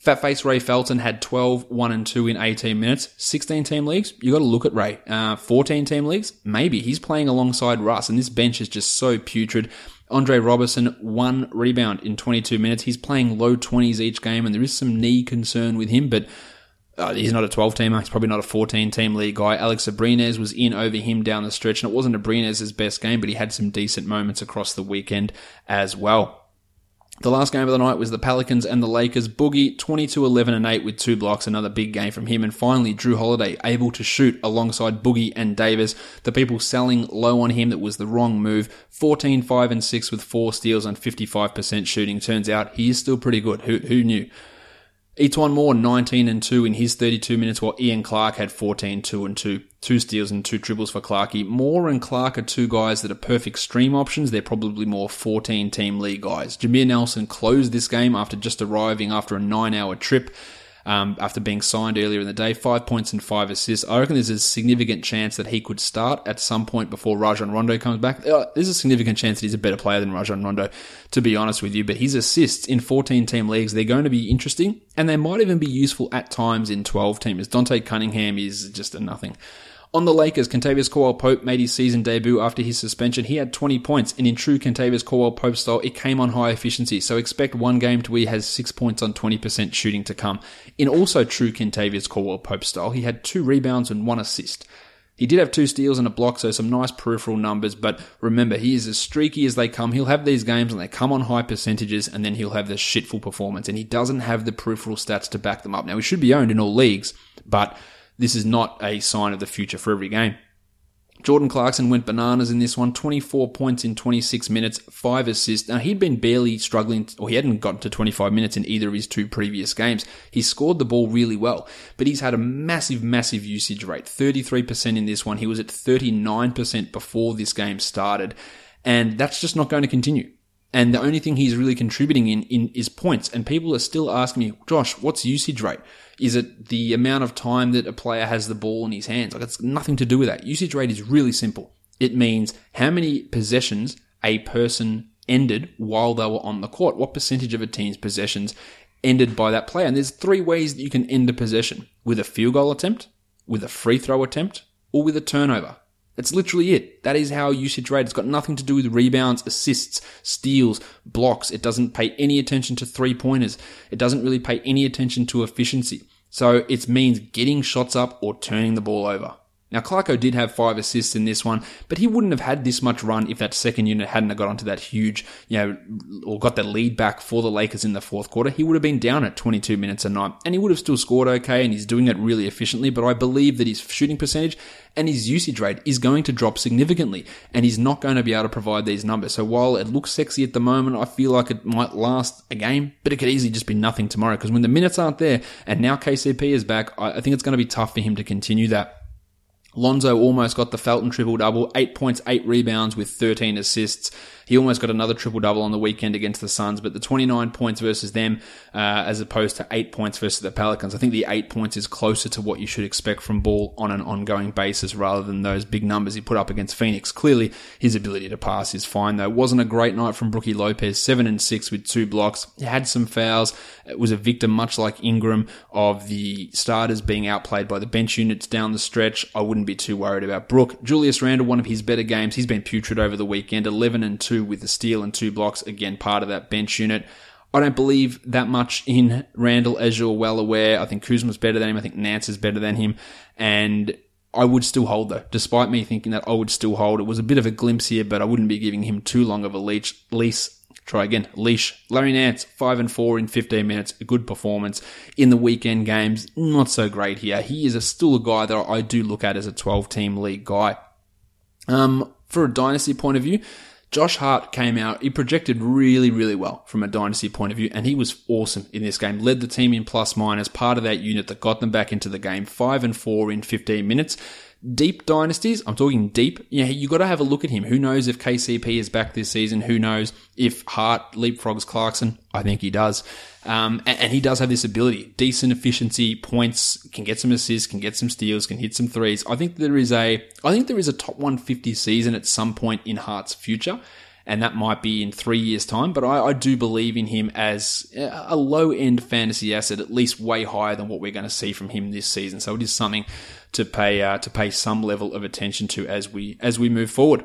Fatface Ray Felton had twelve, one and two in eighteen minutes. sixteen-team leagues, you got to look at Ray. Uh, fourteen-team leagues, maybe. He's playing alongside Russ, and this bench is just so putrid. Andre Robertson, one rebound in twenty-two minutes. He's playing low twenties each game, and there is some knee concern with him, but uh, he's not a twelve-teamer. He's probably not a fourteen-team league guy. Alex Abrines was in over him down the stretch, and it wasn't Abrines' best game, but he had some decent moments across the weekend as well. The last game of the night was the Pelicans and the Lakers. Boogie, twenty-two, eleven, and eight with two blocks, another big game from him. And finally, Drew Holiday able to shoot alongside Boogie and Davis. The people selling low on him, that was the wrong move. fourteen, five, and six with four steals on fifty-five percent shooting. Turns out he is still pretty good. Who, who knew? Etuan Moore, nineteen and two in his thirty-two minutes, while Ian Clark had fourteen, two and two. Two steals and two triples for Clarkie. Moore and Clark are two guys that are perfect stream options. They're probably more fourteen-team league guys. Jameer Nelson closed this game after just arriving after a nine-hour trip, um, after being signed earlier in the day. Five points and five assists. I reckon there's a significant chance that he could start at some point before Rajon Rondo comes back. There's a significant chance that he's a better player than Rajon Rondo, to be honest with you. But his assists in fourteen-team leagues, they're going to be interesting, and they might even be useful at times in twelve-teamers. Dante Cunningham is just a nothing. On the Lakers, Kentavious Caldwell-Pope made his season debut after his suspension. He had twenty points, and in true Kentavious Caldwell-Pope style, it came on high efficiency. So expect one game to where he has six points on twenty percent shooting to come. In also true Kentavious Caldwell-Pope style, he had two rebounds and one assist. He did have two steals and a block, so some nice peripheral numbers, but remember, he is as streaky as they come. He'll have these games and they come on high percentages, and then he'll have this shitful performance, and he doesn't have the peripheral stats to back them up. Now, he should be owned in all leagues, but this is not a sign of the future for every game. Jordan Clarkson went bananas in this one, twenty-four points in twenty-six minutes, five assists. Now, he'd been barely struggling, or he hadn't gotten to twenty-five minutes in either of his two previous games. He scored the ball really well, but he's had a massive, massive usage rate, thirty-three percent in this one. He was at thirty-nine percent before this game started, and that's just not going to continue. And the only thing he's really contributing in, in is points. And people are still asking me, Josh, what's usage rate? Is it the amount of time that a player has the ball in his hands? Like, it's nothing to do with that. Usage rate is really simple. It means how many possessions a person ended while they were on the court. What percentage of a team's possessions ended by that player? And there's three ways that you can end a possession. With a field goal attempt, with a free throw attempt, or with a turnover. That's literally it. That is how usage rate. It's got nothing to do with rebounds, assists, steals, blocks. It doesn't pay any attention to three-pointers. It doesn't really pay any attention to efficiency. So it means getting shots up or turning the ball over. Now, Clarko did have five assists in this one, but he wouldn't have had this much run if that second unit hadn't have got onto that huge, you know, or got the lead back for the Lakers in the fourth quarter. He would have been down at twenty-two minutes a night, and he would have still scored okay, and he's doing it really efficiently, but I believe that his shooting percentage and his usage rate is going to drop significantly, and he's not going to be able to provide these numbers. So while it looks sexy at the moment, I feel like it might last a game, but it could easily just be nothing tomorrow, because when the minutes aren't there, and now K C P is back, I think it's going to be tough for him to continue that. Lonzo almost got the Felton triple-double, eight points, eight rebounds with thirteen assists. He almost got another triple-double on the weekend against the Suns, but the twenty-nine points versus them uh, as opposed to eight points versus the Pelicans, I think the eight points is closer to what you should expect from Ball on an ongoing basis rather than those big numbers he put up against Phoenix. Clearly, his ability to pass is fine, though. It wasn't a great night from Brookie Lopez, seven and six with two blocks. He had some fouls. It was a victim, much like Ingram, of the starters being outplayed by the bench units down the stretch. I wouldn't be too worried about Brook. Julius Randle, one of his better games. He's been putrid over the weekend, eleven and two with a steal and two blocks. Again, part of that bench unit. I don't believe that much in Randle, as you're well aware. I think Kuzma's better than him. I think Nance is better than him. And I would still hold, though. Despite me thinking that, I would still hold. It was a bit of a glimpse here, but I wouldn't be giving him too long of a leash. lease. Try again. Leash. Larry Nance, five and four in fifteen minutes. A good performance in the weekend games. Not so great here. He is a, still a guy that I do look at as a twelve-team league guy. Um, for a dynasty point of view, Josh Hart came out. He projected really, really well from a dynasty point of view, and he was awesome in this game. Led the team in plus-minus. Part of that unit that got them back into the game. Five and four in fifteen minutes. Deep dynasties, I'm talking deep, yeah, you got to have a look at him. Who knows if K C P is back this season? Who knows if Hart leapfrogs Clarkson? I think he does. Um, and, and he does have this ability. Decent efficiency, points, can get some assists, can get some steals, can hit some threes. I think there is a, I think there is a top one fifty season at some point in Hart's future. And that might be in three years' time. But I, I do believe in him as a low-end fantasy asset, at least way higher than what we're going to see from him this season. So it is something to pay uh, to pay some level of attention to as we as we move forward.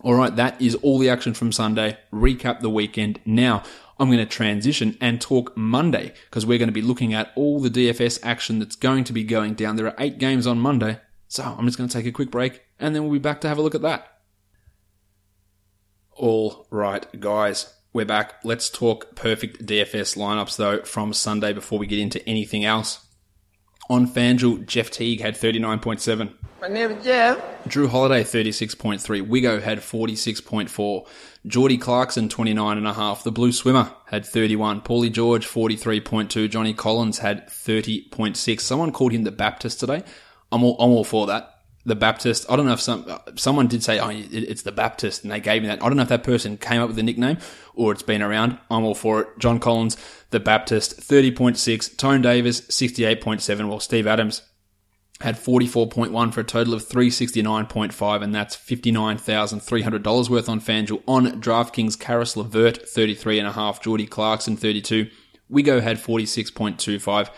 All right, that is all the action from Sunday. Recap the weekend. Now I'm going to transition and talk Monday, because we're going to be looking at all the D F S action that's going to be going down. There are eight games on Monday. So I'm just going to take a quick break, and then we'll be back to have a look at that. All right, guys, we're back. Let's talk perfect D F S lineups, though, from Sunday before we get into anything else. On FanDuel, Jeff Teague had thirty-nine point seven. My name is Jeff. Drew Holiday, thirty-six point three. Wigo had forty-six point four. Jordy Clarkson, twenty-nine point five. The Blue Swimmer had thirty-one. Paulie George, forty-three point two. Johnny Collins had thirty point six. Someone called him the Baptist today. I'm all, I'm all for that. The Baptist, I don't know if some someone did say, oh, it's the Baptist, and they gave me that. I don't know if that person came up with the nickname or it's been around. I'm all for it. John Collins, the Baptist, thirty point six. Tone Davis, sixty-eight point seven, while Steve Adams had forty-four point one for a total of three hundred sixty-nine point five, and that's fifty-nine thousand three hundred dollars worth on FanDuel. On DraftKings, Karis LeVert, thirty-three point five. Jordy Clarkson, thirty-two. Wigo had forty-six point two five.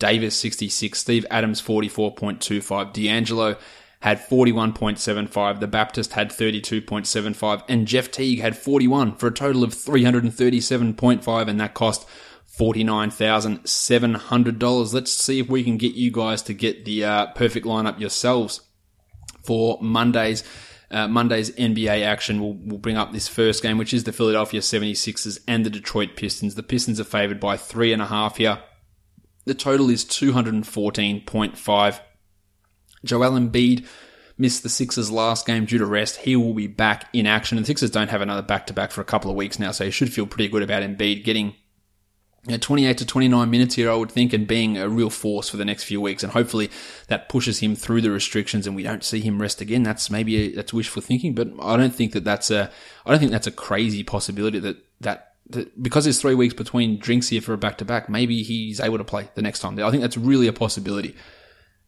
Davis, sixty-six. Steve Adams, forty-four point two five. D'Angelo had forty-one point seven five. The Baptist had thirty-two point seven five. And Jeff Teague had forty-one for a total of three hundred thirty-seven point five. And that cost forty-nine thousand seven hundred dollars. Let's see if we can get you guys to get the uh, perfect lineup yourselves for Monday's uh, Monday's N B A action. We'll, we'll bring up this first game, which is the Philadelphia seventy-sixers and the Detroit Pistons. The Pistons are favored by three and a half here. The total is two hundred fourteen point five. Joel Embiid missed the Sixers last game due to rest. He will be back in action. And the Sixers don't have another back-to-back for a couple of weeks now, so you should feel pretty good about Embiid getting twenty-eight to twenty-nine minutes here, I would think, and being a real force for the next few weeks. And hopefully that pushes him through the restrictions and we don't see him rest again. That's maybe a, that's wishful thinking, but I don't think that that's a, I don't think that's a crazy possibility that that because there's three weeks between drinks here for a back-to-back, maybe he's able to play the next time. I think that's really a possibility.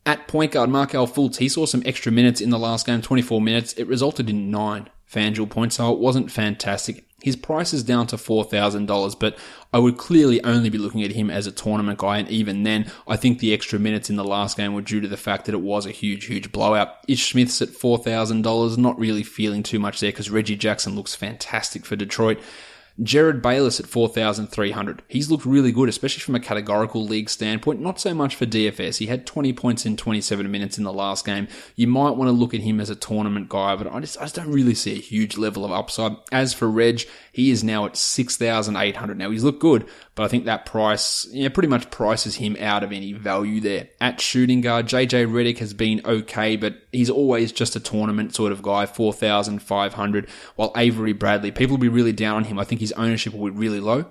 At point guard, Markelle Fultz, he saw some extra minutes in the last game, twenty-four minutes. It resulted in nine FanDuel points, so it wasn't fantastic. His price is down to four thousand dollars, but I would clearly only be looking at him as a tournament guy, and even then, I think the extra minutes in the last game were due to the fact that it was a huge, huge blowout. Ish Smith's at four thousand dollars, not really feeling too much there because Reggie Jackson looks fantastic for Detroit. Jared Bayless at four thousand three hundred. He's looked really good, especially from a categorical league standpoint. Not so much for D F S. He had twenty points in twenty-seven minutes in the last game. You might want to look at him as a tournament guy, but I just, I just don't really see a huge level of upside. As for Reg, he is now at six thousand eight hundred. Now, he's looked good, but I think that price, you know, pretty much prices him out of any value there. At shooting guard, J J Redick has been okay, but he's always just a tournament sort of guy, four thousand five hundred. While Avery Bradley, people will be really down on him. I think he's His ownership will be really low.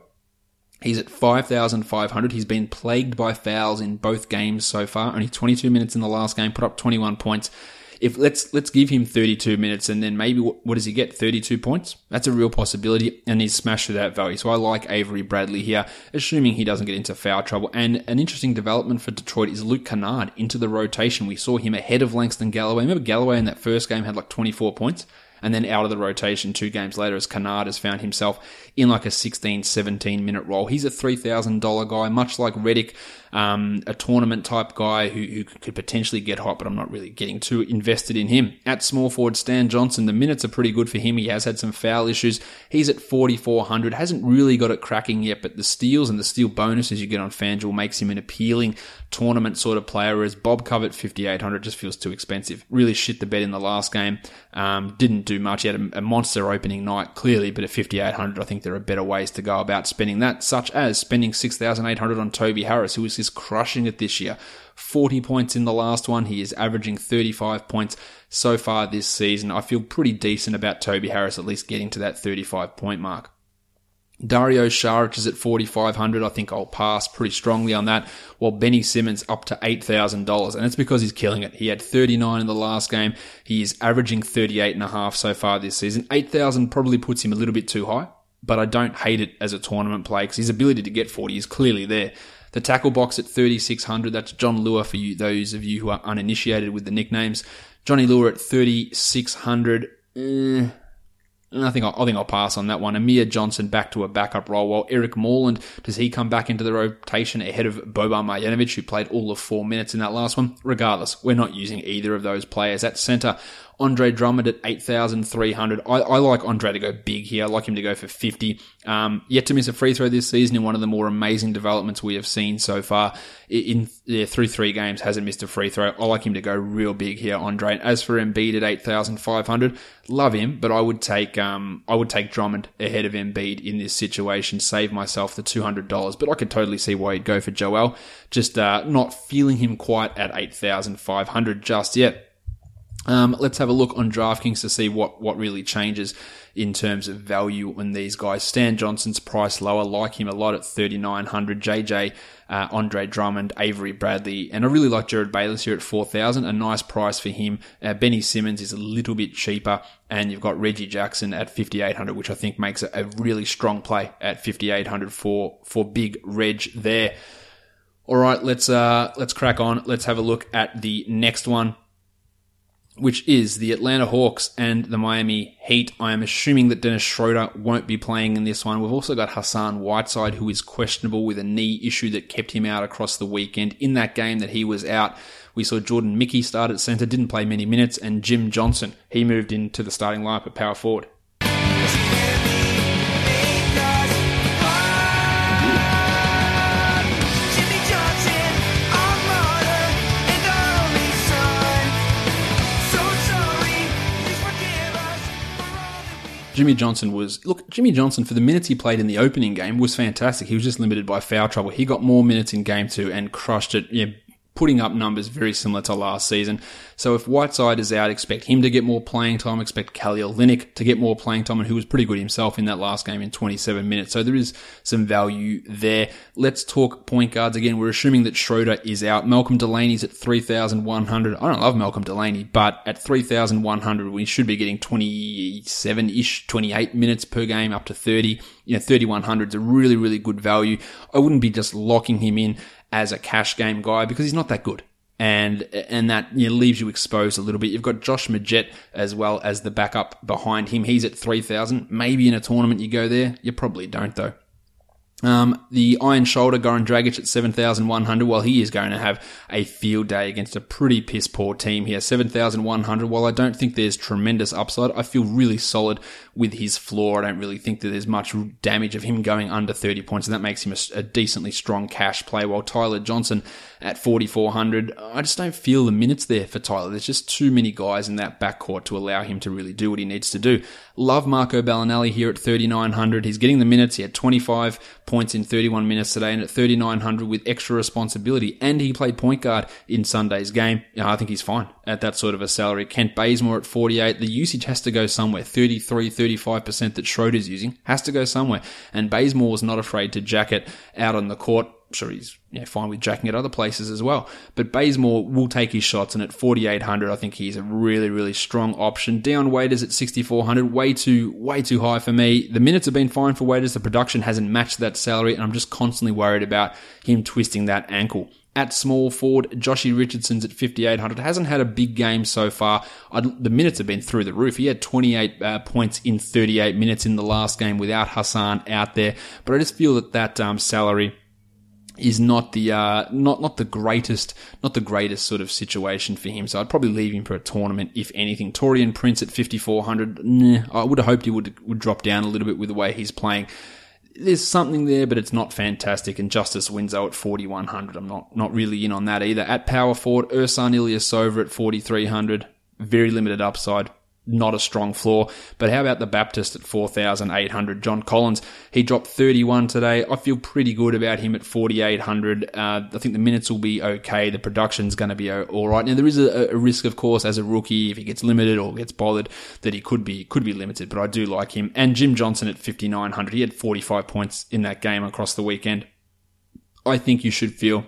He's at five thousand five hundred. He's been plagued by fouls in both games so far. Only twenty-two minutes in the last game, put up twenty-one points. If let's let's give him thirty-two minutes, and then maybe what, what does he get? thirty-two points? That's a real possibility, and he's smashed through that value. So I like Avery Bradley here, assuming he doesn't get into foul trouble. And an interesting development for Detroit is Luke Kennard into the rotation. We saw him ahead of Langston Galloway. Remember Galloway in that first game had like twenty-four points? And then out of the rotation two games later as Kennard has found himself in like a sixteen, seventeen-minute role. He's a three thousand dollars guy, much like Redick, um, a tournament-type guy who, who could potentially get hot, but I'm not really getting too invested in him. At small forward, Stan Johnson, the minutes are pretty good for him. He has had some foul issues. He's at four thousand four hundred. Hasn't really got it cracking yet, but the steals and the steal bonuses you get on FanDuel makes him an appealing tournament sort of player, whereas Bob Covet, five thousand eight hundred, just feels too expensive. Really shit the bed in the last game. Um, didn't do much. He had a monster opening night, clearly, but at five thousand eight hundred, I think there are better ways to go about spending that, such as spending six thousand eight hundred on Toby Harris, who is just crushing it this year. forty points in the last one. He is averaging thirty-five points so far this season. I feel pretty decent about Toby Harris, at least getting to that thirty-five-point mark. Dario Saric is at four thousand five hundred. I think I'll pass pretty strongly on that. While Benny Simmons up to eight thousand dollars. And it's because he's killing it. He had thirty-nine in the last game. He is averaging thirty-eight and a half so far this season. eight thousand probably puts him a little bit too high, but I don't hate it as a tournament play because his ability to get forty is clearly there. The tackle box at thirty-six hundred. That's John Lua for you, those of you who are uninitiated with the nicknames. Johnny Lua at thirty-six hundred. Eh. I think, I'll, I think I'll pass on that one. Amir Johnson back to a backup role. While Eric Moreland, does he come back into the rotation ahead of Boban Marjanovic, who played all of four minutes in that last one? Regardless, we're not using either of those players. At centre, Andre Drummond at eight thousand three hundred. I, I like Andre to go big here. I like him to go for fifty. Um, yet to miss a free throw this season in one of the more amazing developments we have seen so far. In, yeah, through three games, hasn't missed a free throw. I like him to go real big here, Andre. And as for Embiid at eight thousand five hundred, love him, but I would take um, I would take Drummond ahead of Embiid in this situation. Save myself the two hundred dollars, but I could totally see why he'd go for Joel. Just uh, not feeling him quite at eight thousand five hundred just yet. Um, let's have a look on DraftKings to see what, what really changes in terms of value when these guys. Stan Johnson's price lower, like him a lot at thirty-nine hundred. J J, uh, Andre Drummond, Avery Bradley, and I really like Jared Bayless here at four thousand. A nice price for him. Uh, Benny Simmons is a little bit cheaper, and you've got Reggie Jackson at five thousand eight hundred, which I think makes a, a really strong play at five thousand eight hundred for, for big Reg there. All right, let's, uh, let's crack on. Let's have a look at the next one, which is the Atlanta Hawks and the Miami Heat. I am assuming that Dennis Schroeder won't be playing in this one. We've also got Hassan Whiteside, who is questionable with a knee issue that kept him out across the weekend. In that game that he was out, we saw Jordan Mickey start at center, didn't play many minutes, and Jim Johnson, he moved into the starting lineup at power forward. Jimmy Johnson was, look, Jimmy Johnson, for the minutes he played in the opening game, was fantastic. He was just limited by foul trouble. He got more minutes in game two and crushed it, yeah, putting up numbers very similar to last season. So if Whiteside is out, expect him to get more playing time, expect Khalil Linick to get more playing time, and who was pretty good himself in that last game in twenty-seven minutes. So there is some value there. Let's talk point guards again. We're assuming that Schroeder is out. Malcolm Delaney's at three thousand one hundred. I don't love Malcolm Delaney, but at three thousand one hundred, we should be getting twenty-seven-ish, twenty-eight minutes per game, up to thirty. You know, thirty-one hundred is a really, really good value. I wouldn't be just locking him in as a cash game guy because he's not that good. and and that you know, leaves you exposed a little bit. You've got Josh Majette as well as the backup behind him. He's at three thousand. Maybe in a tournament you go there. You probably don't, though. Um, the Iron Shoulder, Goran Dragic at seven thousand one hundred. Well, he is going to have a field day against a pretty piss-poor team here. seven thousand one hundred. While I don't think there's tremendous upside, I feel really solid with his floor. I don't really think that there's much damage of him going under thirty points, and that makes him a, a decently strong cash play. While Tyler Johnson at forty-four hundred, I just don't feel the minutes there for Tyler. There's just too many guys in that backcourt to allow him to really do what he needs to do. Love Marco Bellinelli here at thirty-nine hundred. He's getting the minutes. He had twenty-five points in thirty-one minutes today, and at thirty-nine hundred with extra responsibility, and he played point guard in Sunday's game. You know, I think he's fine at that sort of a salary. Kent Bazemore at forty-eight. The usage has to go somewhere. thirty-three, thirty-five percent that Schroeder's using has to go somewhere, and Bazemore was not afraid to jack it out on the court. I'm sure he's you know, fine with jacking at other places as well. But Bazemore will take his shots, and at forty-eight hundred, I think he's a really, really strong option. Deion Waiters at sixty-four hundred, way too, way too high for me. The minutes have been fine for Waiters. The production hasn't matched that salary, and I'm just constantly worried about him twisting that ankle. At small forward, Joshie Richardson's at fifty-eight hundred. Hasn't had a big game so far. I'd, the minutes have been through the roof. He had twenty-eight uh, points in thirty-eight minutes in the last game without Hassan out there. But I just feel that that um, salary is not the uh not not the greatest not the greatest sort of situation for him, so I'd probably leave him for a tournament if anything. Taurean Prince at fifty-four hundred, nah, I would have hoped he would would drop down a little bit with the way he's playing. There's something there, but it's not fantastic. And Justice Winslow at forty-one hundred, I'm not not really in on that either. At power forward, Ersan Ilyasova at forty-three hundred, very limited upside. Not a strong floor. But how about the Baptist at four thousand eight hundred? John Collins, he dropped thirty-one today. I feel pretty good about him at forty-eight hundred. Uh, I think the minutes will be okay. The production's going to be all right. Now, there is a, a risk, of course, as a rookie, if he gets limited or gets bothered, that he could be could be limited. But I do like him. And Jim Johnson at fifty-nine hundred. He had forty-five points in that game across the weekend. I think you should feel...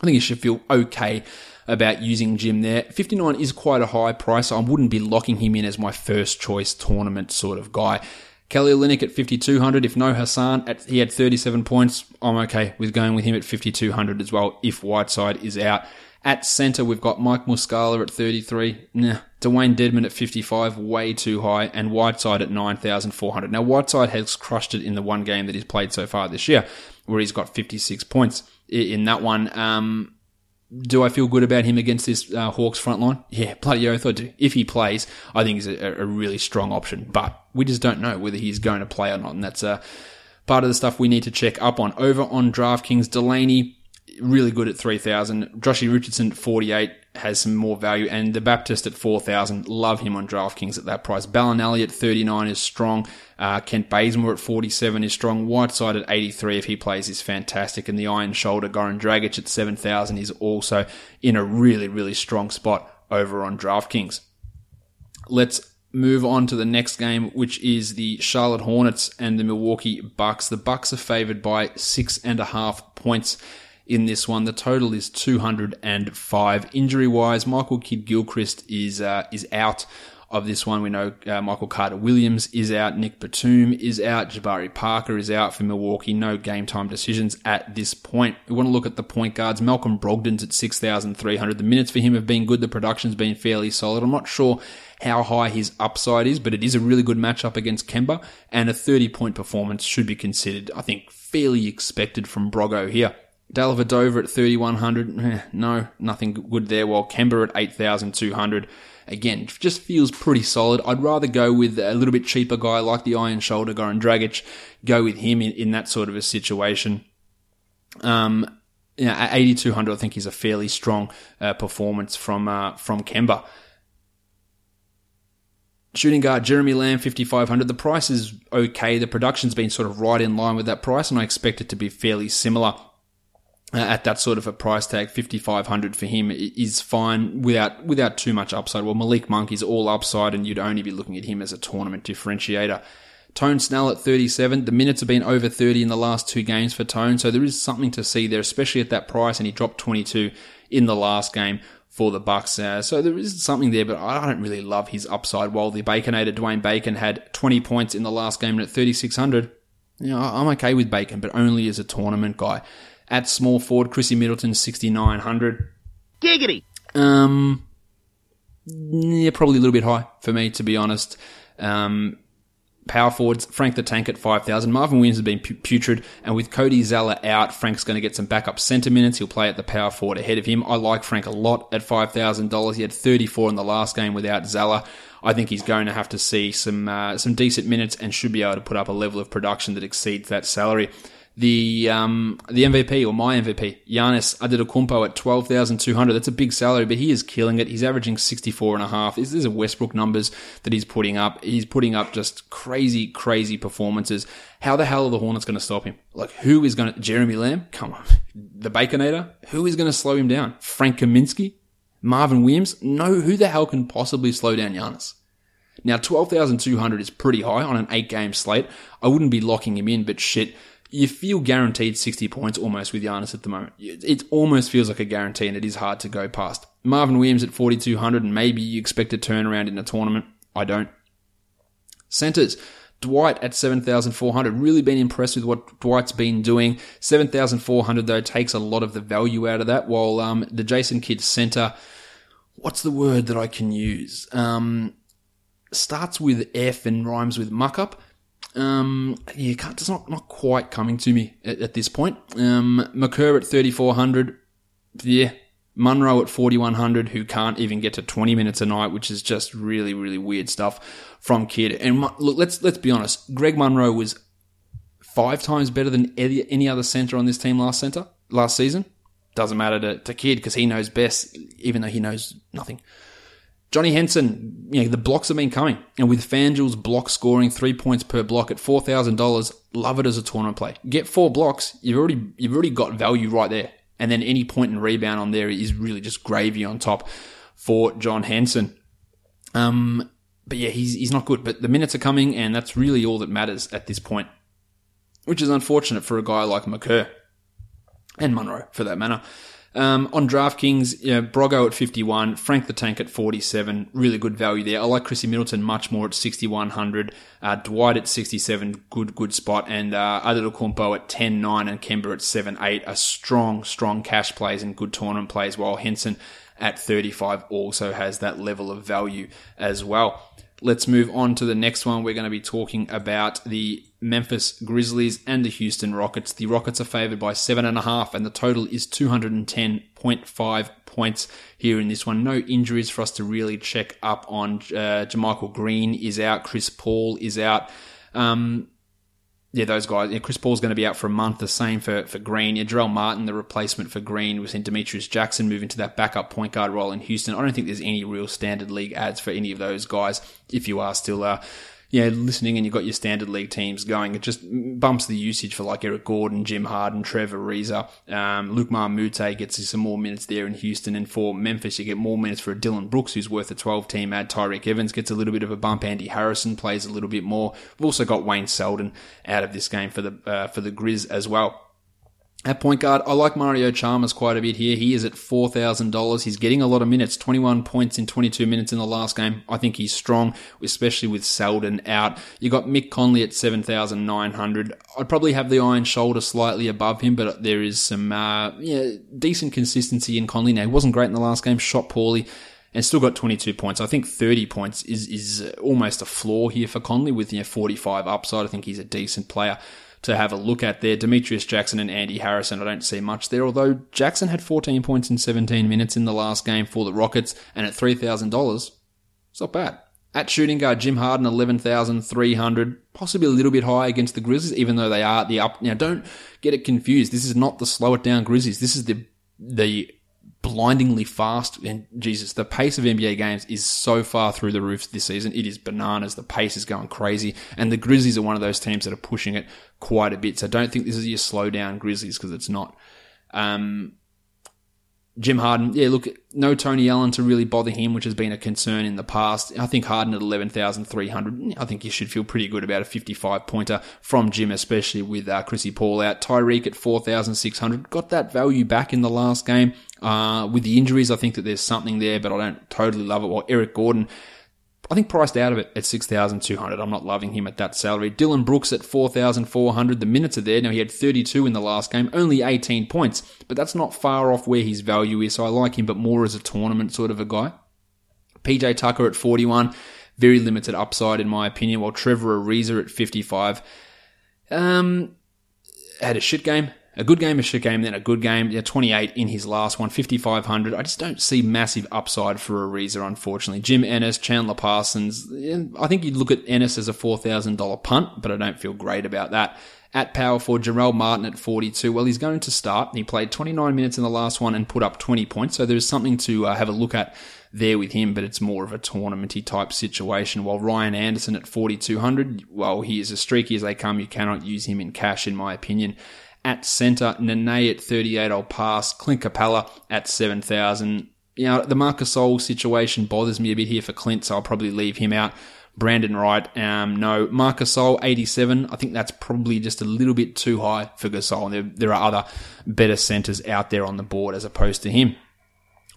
I think you should feel okay about using Jim there. fifty-nine is quite a high price. So I wouldn't be locking him in as my first choice tournament sort of guy. Kelly Olynyk at fifty-two hundred. If no Hassan, at, he had thirty-seven points. I'm okay with going with him at fifty-two hundred as well if Whiteside is out. At center, we've got Mike Muscala at thirty-three. Nah. Dwayne Dedman at fifty-five, way too high. And Whiteside at nine thousand four hundred. Now, Whiteside has crushed it in the one game that he's played so far this year, where he's got fifty-six points in that one. Um... Do I feel good about him against this uh, Hawks front line? Yeah, bloody oath I do. If he plays, I think he's a, a really strong option. But we just don't know whether he's going to play or not. And that's uh, part of the stuff we need to check up on. Over on DraftKings, Delaney, really good at three thousand. Joshie Richardson at forty-eight has some more value. And the Baptist at four thousand. Love him on DraftKings at that price. Bellinelli at thirty-nine is strong. Uh, Kent Bazemore at forty-seven is strong. Whiteside at eighty-three, if he plays, is fantastic. And the Iron Shoulder, Goran Dragic at seven thousand, is also in a really, really strong spot over on DraftKings. Let's move on to the next game, which is the Charlotte Hornets and the Milwaukee Bucks. The Bucks are favored by six and a half points in this one. The total is two hundred five. Injury-wise, Michael Kidd-Gilchrist is uh, is out of this one. We know uh, Michael Carter-Williams is out. Nick Batum is out. Jabari Parker is out for Milwaukee. No game-time decisions at this point. We want to look at the point guards. Malcolm Brogdon's at six thousand three hundred. The minutes for him have been good. The production's been fairly solid. I'm not sure how high his upside is, but it is a really good matchup against Kemba, and a thirty-point performance should be considered, I think, fairly expected from Broggo here. Dellavedova at thirty-one hundred, no, nothing good there, while Kemba at eight thousand two hundred, again, just feels pretty solid. I'd rather go with a little bit cheaper guy like the Iron Shoulder, Goran Dragic, go with him in, in that sort of a situation. Um, you know, at eighty-two hundred, I think is a fairly strong uh, performance from uh, from Kemba. Shooting guard Jeremy Lamb, fifty-five hundred. The price is okay. The production's been sort of right in line with that price, and I expect it to be fairly similar. Uh, at that sort of a price tag, fifty-five hundred for him is fine without without too much upside. Well, Malik Monk is all upside, and you'd only be looking at him as a tournament differentiator. Tone Snell at thirty-seven. The minutes have been over thirty in the last two games for Tone, so there is something to see there, especially at that price, and he dropped twenty-two in the last game for the Bucks. Uh, so there is something there, but I don't really love his upside. While the Baconator, Dwayne Bacon, had twenty points in the last game, and at thirty-six hundred, you know, I'm okay with Bacon, but only as a tournament guy. At small forward, Chrissy Middleton, sixty-nine hundred. Giggity. Um, yeah, probably a little bit high for me, to be honest. Um, power forwards, Frank the Tank at five thousand. Marvin Williams has been putrid, and with Cody Zeller out, Frank's going to get some backup centre minutes. He'll play at the power forward ahead of him. I like Frank a lot at five thousand dollars. He had thirty-four in the last game without Zeller. I think he's going to have to see some uh, some decent minutes and should be able to put up a level of production that exceeds that salary. The um the M V P, or my M V P, Giannis Antetokounmpo at twelve thousand two hundred. That's a big salary, but he is killing it. He's averaging sixty-four and a half. This is Westbrook numbers that he's putting up. He's putting up just crazy, crazy performances. How the hell are the Hornets going to stop him? Like, who is going to... Jeremy Lamb? Come on. The Baconator? Who is going to slow him down? Frank Kaminsky? Marvin Williams? No, who the hell can possibly slow down Giannis? Now, twelve thousand two hundred is pretty high on an eight-game slate. I wouldn't be locking him in, but shit... You feel guaranteed sixty points almost with Giannis at the moment. It almost feels like a guarantee, and it is hard to go past. Marvin Williams at forty-two hundred, and maybe you expect a turnaround in a tournament. I don't. Centers. Dwight at seven thousand four hundred. Really been impressed with what Dwight's been doing. seven thousand four hundred, though, takes a lot of the value out of that, while um, the Jason Kidd center, what's the word that I can use? Um, starts with F and rhymes with muck-up. Um, yeah, can't, it's not, not quite coming to me at, at this point. Um, McCurr at thirty-four hundred. Yeah. Munro at forty-one hundred, who can't even get to twenty minutes a night, which is just really, really weird stuff from Kidd. And look, let's, let's be honest. Greg Munro was five times better than any other center on this team last center, last season. Doesn't matter to, to Kidd because he knows best, even though he knows nothing. Johnny Henson, you know, the blocks have been coming. And with FanDuel's block scoring, three points per block at four thousand dollars, love it as a tournament play. Get four blocks, you've already you've already got value right there. And then any point and rebound on there is really just gravy on top for John Henson. Um, but yeah, he's he's not good. But the minutes are coming, and that's really all that matters at this point, which is unfortunate for a guy like McCurr and Munro, for that matter. Um, on DraftKings, you know, Broggo at fifty-one, Frank the Tank at forty-seven, really good value there. I like Chrissy Middleton much more at sixty-one hundred, uh, Dwight at sixty-seven, good, good spot, and uh, Antetokounmpo at ten nine and Kemba at seven eight are strong, strong cash plays and good tournament plays, while Henson at thirty-five also has that level of value as well. Let's move on to the next one. We're going to be talking about the Memphis Grizzlies and the Houston Rockets. The Rockets are favored by seven and a half, and the total is two hundred ten point five points here in this one. No injuries for us to really check up on. Uh, Jermichael Green is out. Chris Paul is out. Um, yeah, those guys. Yeah, Chris Paul's going to be out for a month. The same for, for Green. Yeah, Jarrell Martin, the replacement for Green, was in Demetrius Jackson, moving to that backup point guard role in Houston. I don't think there's any real standard league ads for any of those guys. If you are still uh, yeah, listening and you've got your standard league teams going, it just bumps the usage for like Eric Gordon, Jim Harden, Trevor Reza. Um, Luke Mamute gets you some more minutes there in Houston. And for Memphis, you get more minutes for Dylan Brooks, who's worth a twelve-team ad. Tyreke Evans gets a little bit of a bump. Andy Harrison plays a little bit more. We've also got Wayne Seldon out of this game for the uh, for the Grizz as well. At point guard, I like Mario Chalmers quite a bit here. He is at four thousand dollars. He's getting a lot of minutes, twenty-one points in twenty-two minutes in the last game. I think he's strong, especially with Seldon out. You got Mick Conley at seven thousand nine hundred. I'd probably have the iron shoulder slightly above him, but there is some uh, yeah, decent consistency in Conley. Now, he wasn't great in the last game, shot poorly, and still got twenty-two points. I think thirty points is is almost a floor here for Conley with, you know, forty-five upside. I think he's a decent player to have a look at there. Demetrius Jackson and Andy Harrison, I don't see much there, although Jackson had fourteen points in seventeen minutes in the last game for the Rockets, and at three thousand dollars, it's not bad. At shooting guard, Jim Harden, eleven thousand three hundred, possibly a little bit high against the Grizzlies, even though they are the up... Now, don't get it confused. This is not the slow-it-down Grizzlies. This is the the blindingly fast, and Jesus, the pace of N B A games is so far through the roof this season. It is bananas. The pace is going crazy, and the Grizzlies are one of those teams that are pushing it quite a bit. So don't think this is your slow down Grizzlies, because it's not. Um, Jim Harden, yeah, look, no Tony Allen to really bother him, which has been a concern in the past. I think Harden at eleven thousand three hundred, I think you should feel pretty good about a fifty-five-pointer from Jim, especially with uh, Chrissy Paul out. Tyreke at four thousand six hundred, got that value back in the last game. Uh, with the injuries, I think that there's something there, but I don't totally love it. While Eric Gordon, I think, priced out of it at six thousand two hundred dollars. I'm not loving him at that salary. Dylan Brooks at four thousand four hundred dollars. The minutes are there. Now, he had thirty-two in the last game, only eighteen points, but that's not far off where his value is, so I like him, but more as a tournament sort of a guy. P J Tucker at forty-one. Very limited upside, in my opinion, while Trevor Ariza at fifty-five. Um, had a shit game. A good game, a shit game, then a good game. Yeah, twenty-eight in his last one, fifty-five hundred. I just don't see massive upside for Ariza, unfortunately. Jim Ennis, Chandler Parsons. I think you'd look at Ennis as a four thousand dollars punt, but I don't feel great about that. At power forward, Jarrell Martin at forty-two. Well, he's going to start. He played twenty-nine minutes in the last one and put up twenty points, so there's something to uh, have a look at there with him, but it's more of a tournament-y type situation. While Ryan Anderson at forty-two hundred, well, he is as streaky as they come. You cannot use him in cash, in my opinion. At centre, Nene at thirty-eight, I'll pass. Clint Capella at seven thousand. You know, the Marcus Gasol situation bothers me a bit here for Clint, so I'll probably leave him out. Brandon Wright, um, no. Marc Gasol, eighty-seven. I think that's probably just a little bit too high for Gasol. There, there are other better centres out there on the board as opposed to him.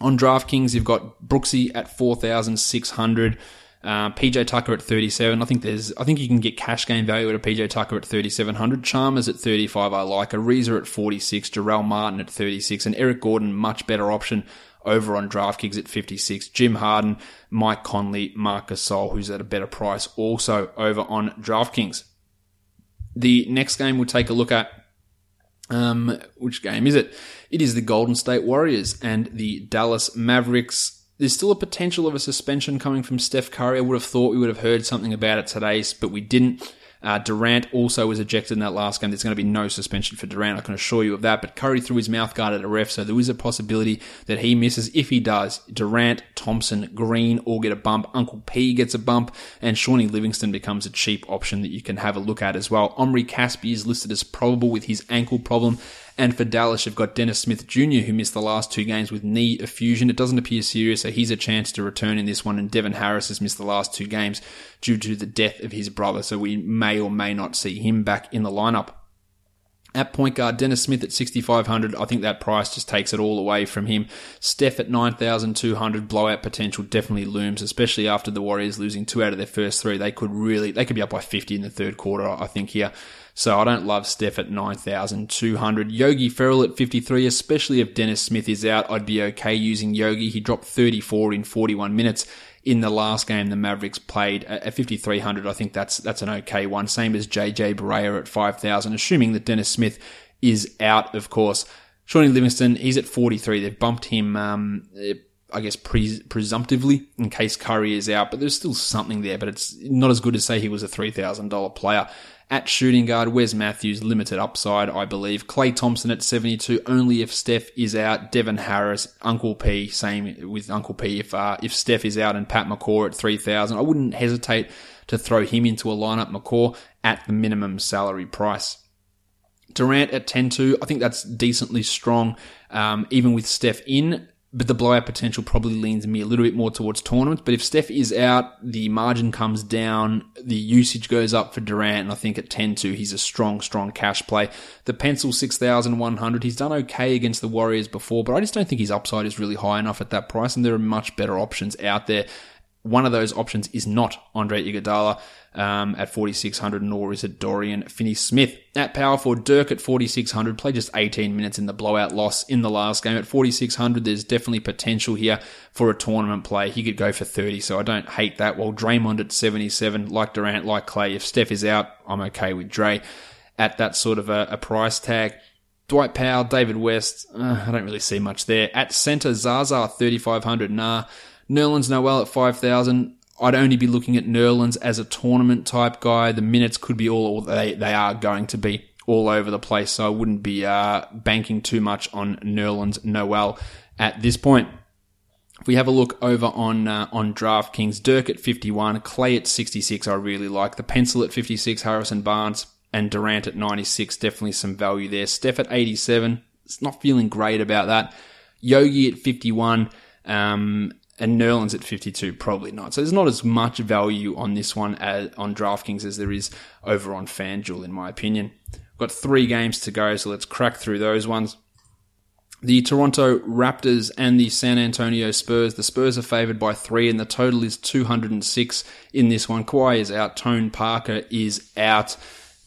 On DraftKings, you've got Brooksy at four thousand six hundred, uh, P J Tucker at thirty-seven. I think there's, I think you can get cash game value at a P J Tucker at thirty-seven hundred. Chalmers at thirty-five, I like. Ariza at forty-six, Jarrell Martin at thirty-six, and Eric Gordon, much better option over on DraftKings at fifty-six. Jim Harden, Mike Conley, Marc Gasol, who's at a better price also over on DraftKings. The next game we'll take a look at, um, which game is it? It is the Golden State Warriors and the Dallas Mavericks. There's still a potential of a suspension coming from Steph Curry. I would have thought we would have heard something about it today, but we didn't. Uh, Durant also was ejected in that last game. There's going to be no suspension for Durant, I can assure you of that. But Curry threw his mouth guard at a ref, so there is a possibility that he misses. If he does, Durant, Thompson, Green all get a bump. Uncle P gets a bump. And Shawnee Livingston becomes a cheap option that you can have a look at as well. Omri Caspi is listed as probable with his ankle problem. And for Dallas, you've got Dennis Smith Junior, who missed the last two games with knee effusion. It doesn't appear serious, so he's a chance to return in this one. And Devin Harris has missed the last two games due to the death of his brother, so we may or may not see him back in the lineup. At point guard, Dennis Smith at sixty-five hundred. I think that price just takes it all away from him. Steph at nine thousand two hundred. Blowout potential definitely looms, especially after the Warriors losing two out of their first three. They could really, they could be up by fifty in the third quarter, I think, here. So I don't love Steph at nine thousand two hundred. Yogi Ferrell at fifty-three, especially if Dennis Smith is out, I'd be okay using Yogi. He dropped thirty-four in forty-one minutes in the last game the Mavericks played. At fifty-three hundred, I think that's that's an okay one. Same as J J Barea at five thousand, assuming that Dennis Smith is out, of course. Shawnee Livingston, he's at forty-three. They've bumped him, um, I guess, pre- presumptively in case Curry is out, but there's still something there, but it's not as good to say he was a three thousand dollars player. At shooting guard, Wes Matthews, limited upside, I believe. Klay Thompson at seventy-two, only if Steph is out. Devin Harris, Uncle P, same with Uncle P if uh, if Steph is out. And Pat McCaw at three thousand. I wouldn't hesitate to throw him into a lineup, McCaw, at the minimum salary price. Durant at ten two, I think that's decently strong, um, even with Steph in. But the blowout potential probably leans me a little bit more towards tournaments. But if Steph is out, the margin comes down, the usage goes up for Durant, and I think at ten two, he's a strong, strong cash play. The pencil, six thousand one hundred. He's done okay against the Warriors before, but I just don't think his upside is really high enough at that price, and there are much better options out there. One of those options is not Andre Iguodala um, at forty-six hundred, nor is it Dorian Finney-Smith. At power forward, Dirk at forty-six hundred, played just eighteen minutes in the blowout loss in the last game. At forty-six hundred, there's definitely potential here for a tournament play. He could go for thirty, so I don't hate that. While Draymond at seventy-seven, like Durant, like Clay, if Steph is out, I'm okay with Dre at that sort of a, a price tag. Dwight Powell, David West, uh, I don't really see much there. At center, Zaza, thirty-five hundred, nah. Nerlens Noel at five thousand. I'd only be looking at Nerlens as a tournament type guy. The minutes could be all, they they are going to be all over the place, so I wouldn't be uh, banking too much on Nerlens Noel at this point. If we have a look over on uh, on DraftKings, Dirk at fifty-one, Clay at sixty-six, I really like. The pencil at fifty-six, Harrison Barnes, and Durant at ninety-six, definitely some value there. Steph at eighty-seven, it's not feeling great about that. Yogi at fifty-one, um... and Nerlens at fifty-two, probably not. So there's not as much value on this one as, on DraftKings as there is over on FanDuel, in my opinion. We've got three games to go, so let's crack through those ones. The Toronto Raptors and the San Antonio Spurs. The Spurs are favored by three, and the total is two hundred six in this one. Kawhi is out. Tone Parker is out.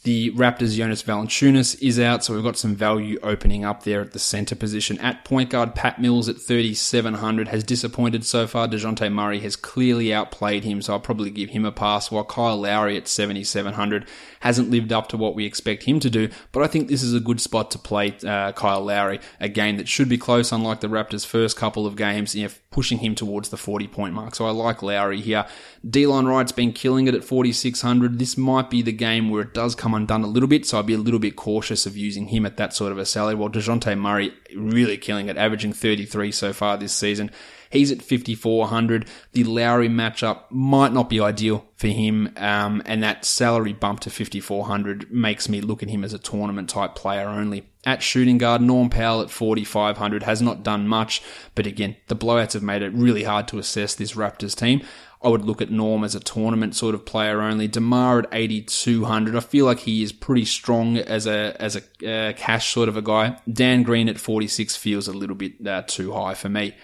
The Raptors' Jonas Valanciunas is out, so we've got some value opening up there at the center position. At point guard, Pat Mills at thirty-seven hundred has disappointed so far. DeJounte Murray has clearly outplayed him, so I'll probably give him a pass, while Kyle Lowry at seventy-seven hundred hasn't lived up to what we expect him to do, but I think this is a good spot to play uh, Kyle Lowry, a game that should be close, unlike the Raptors' first couple of games, you know, pushing him towards the forty-point mark, so I like Lowry here. Delon Wright's been killing it at forty-six hundred. This might be the game where it does come undone a little bit, so I'd be a little bit cautious of using him at that sort of a salary. Well, DeJounte Murray really killing it, averaging thirty-three so far this season. He's at fifty-four hundred. The Lowry matchup might not be ideal for him, um, and that salary bump to fifty-four hundred makes me look at him as a tournament-type player only. At shooting guard, Norm Powell at forty-five hundred has not done much, but again, the blowouts have made it really hard to assess this Raptors team. I would look at Norm as a tournament sort of player only. DeMar at eighty-two hundred. I feel like he is pretty strong as a as a uh, cash sort of a guy. Dan Green at forty-six feels a little bit uh, too high for me.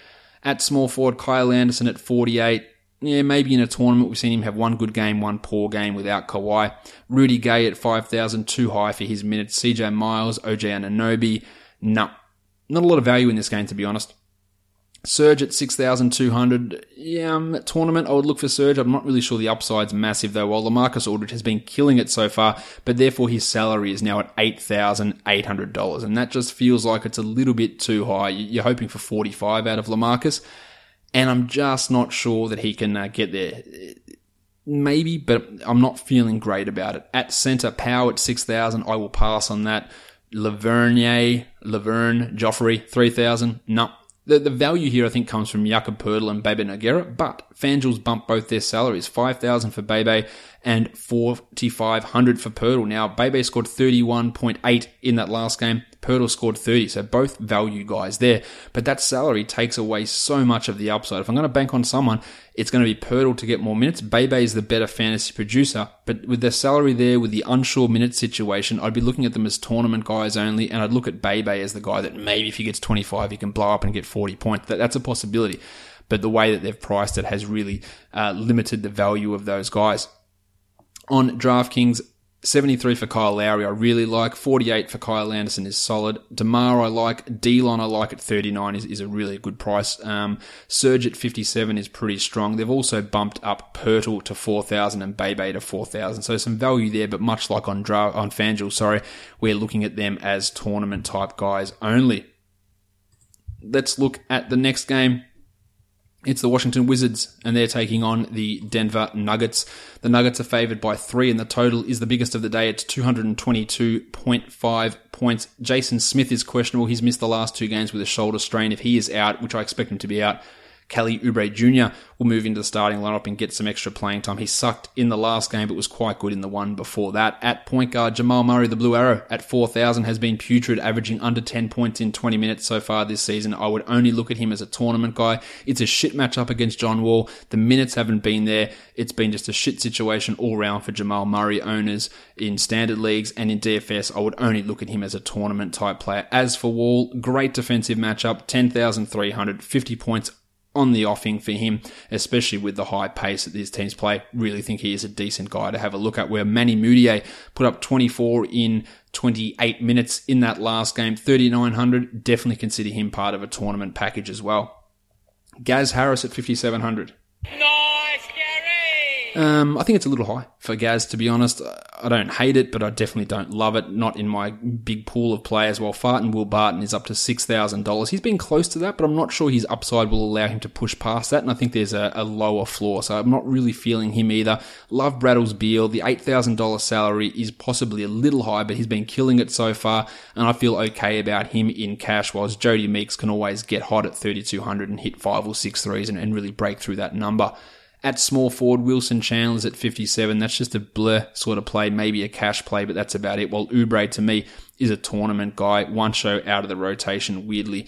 At small forward, Kyle Anderson at forty-eight. Yeah, maybe in a tournament we've seen him have one good game, one poor game without Kawhi. Rudy Gay at five thousand, too high for his minutes. C J Miles, O J Anunoby. No, not a lot of value in this game, to be honest. Surge at six thousand two hundred. Yeah, um, tournament, I would look for Surge. I'm not really sure the upside's massive, though. While Lamarcus Aldridge has been killing it so far, but therefore his salary is now at eight thousand eight hundred dollars. And that just feels like it's a little bit too high. You're hoping for forty-five out of Lamarcus, and I'm just not sure that he can uh, get there. Maybe, but I'm not feeling great about it. At center, Powell at six thousand. I will pass on that. Lavergne, Laverne, Joffrey, three thousand. No. The the value here, I think, comes from Jakob Poeltl and Bebe Nogueira, but FanDuel's bumped both their salaries, five thousand dollars for Bebe and forty-five hundred dollars for Poeltl. Now, Bebe scored thirty-one point eight in that last game. Poeltl scored thirty, so both value guys there. But that salary takes away so much of the upside. If I'm going to bank on someone, it's going to be Poeltl to get more minutes. Bebe is the better fantasy producer, but with their salary there, with the unsure minute situation, I'd be looking at them as tournament guys only, and I'd look at Bebe as the guy that maybe if he gets twenty-five, he can blow up and get forty points. That, that's a possibility. But the way that they've priced it has really uh, limited the value of those guys. On DraftKings, seventy-three for Kyle Lowry I really like, forty-eight for Kyle Anderson is solid, DeMar I like, Delon I like at thirty-nine is, is a really good price, um, Surge at fifty-seven is pretty strong. They've also bumped up Poeltl to four thousand and Bebe to four thousand, so some value there, but much like on, Dra- on FanDuel, sorry, we're looking at them as tournament type guys only. Let's look at the next game. It's the Washington Wizards, and they're taking on the Denver Nuggets. The Nuggets are favored by three, and the total is the biggest of the day. It's two hundred twenty-two point five points. Jason Smith is questionable. He's missed the last two games with a shoulder strain. If he is out, which I expect him to be out, Kelly Oubre Junior will move into the starting lineup and get some extra playing time. He sucked in the last game, but was quite good in the one before that. At point guard, Jamal Murray, the Blue Arrow, at four thousand has been putrid, averaging under ten points in twenty minutes so far this season. I would only look at him as a tournament guy. It's a shit matchup against John Wall. The minutes haven't been there. It's been just a shit situation all round for Jamal Murray owners in standard leagues and in D F S. I would only look at him as a tournament type player. As for Wall, great defensive matchup, ten thousand three hundred, fifty points on the offing for him, especially with the high pace that these teams play. Really think he is a decent guy to have a look at, where Manny Moutier put up twenty-four in twenty-eight minutes in that last game. thirty-nine hundred, definitely consider him part of a tournament package as well. Gaz Harris at fifty-seven hundred. Nice, Gary! Um, I think it's a little high for Gaz, to be honest. I don't hate it, but I definitely don't love it. Not in my big pool of players. While Farton Will Barton is up to six thousand dollars. He's been close to that, but I'm not sure his upside will allow him to push past that. And I think there's a, a lower floor, so I'm not really feeling him either. Love Bradles Beal. The eight thousand dollars salary is possibly a little high, but he's been killing it so far, and I feel okay about him in cash, whilst Jody Meeks can always get hot at thirty-two hundred and hit five or six threes and, and really break through that number. At small forward, Wilson Chandler's at fifty-seven. That's just a blur sort of play, maybe a cash play, but that's about it. While Oubre, to me, is a tournament guy. One show out of the rotation, weirdly,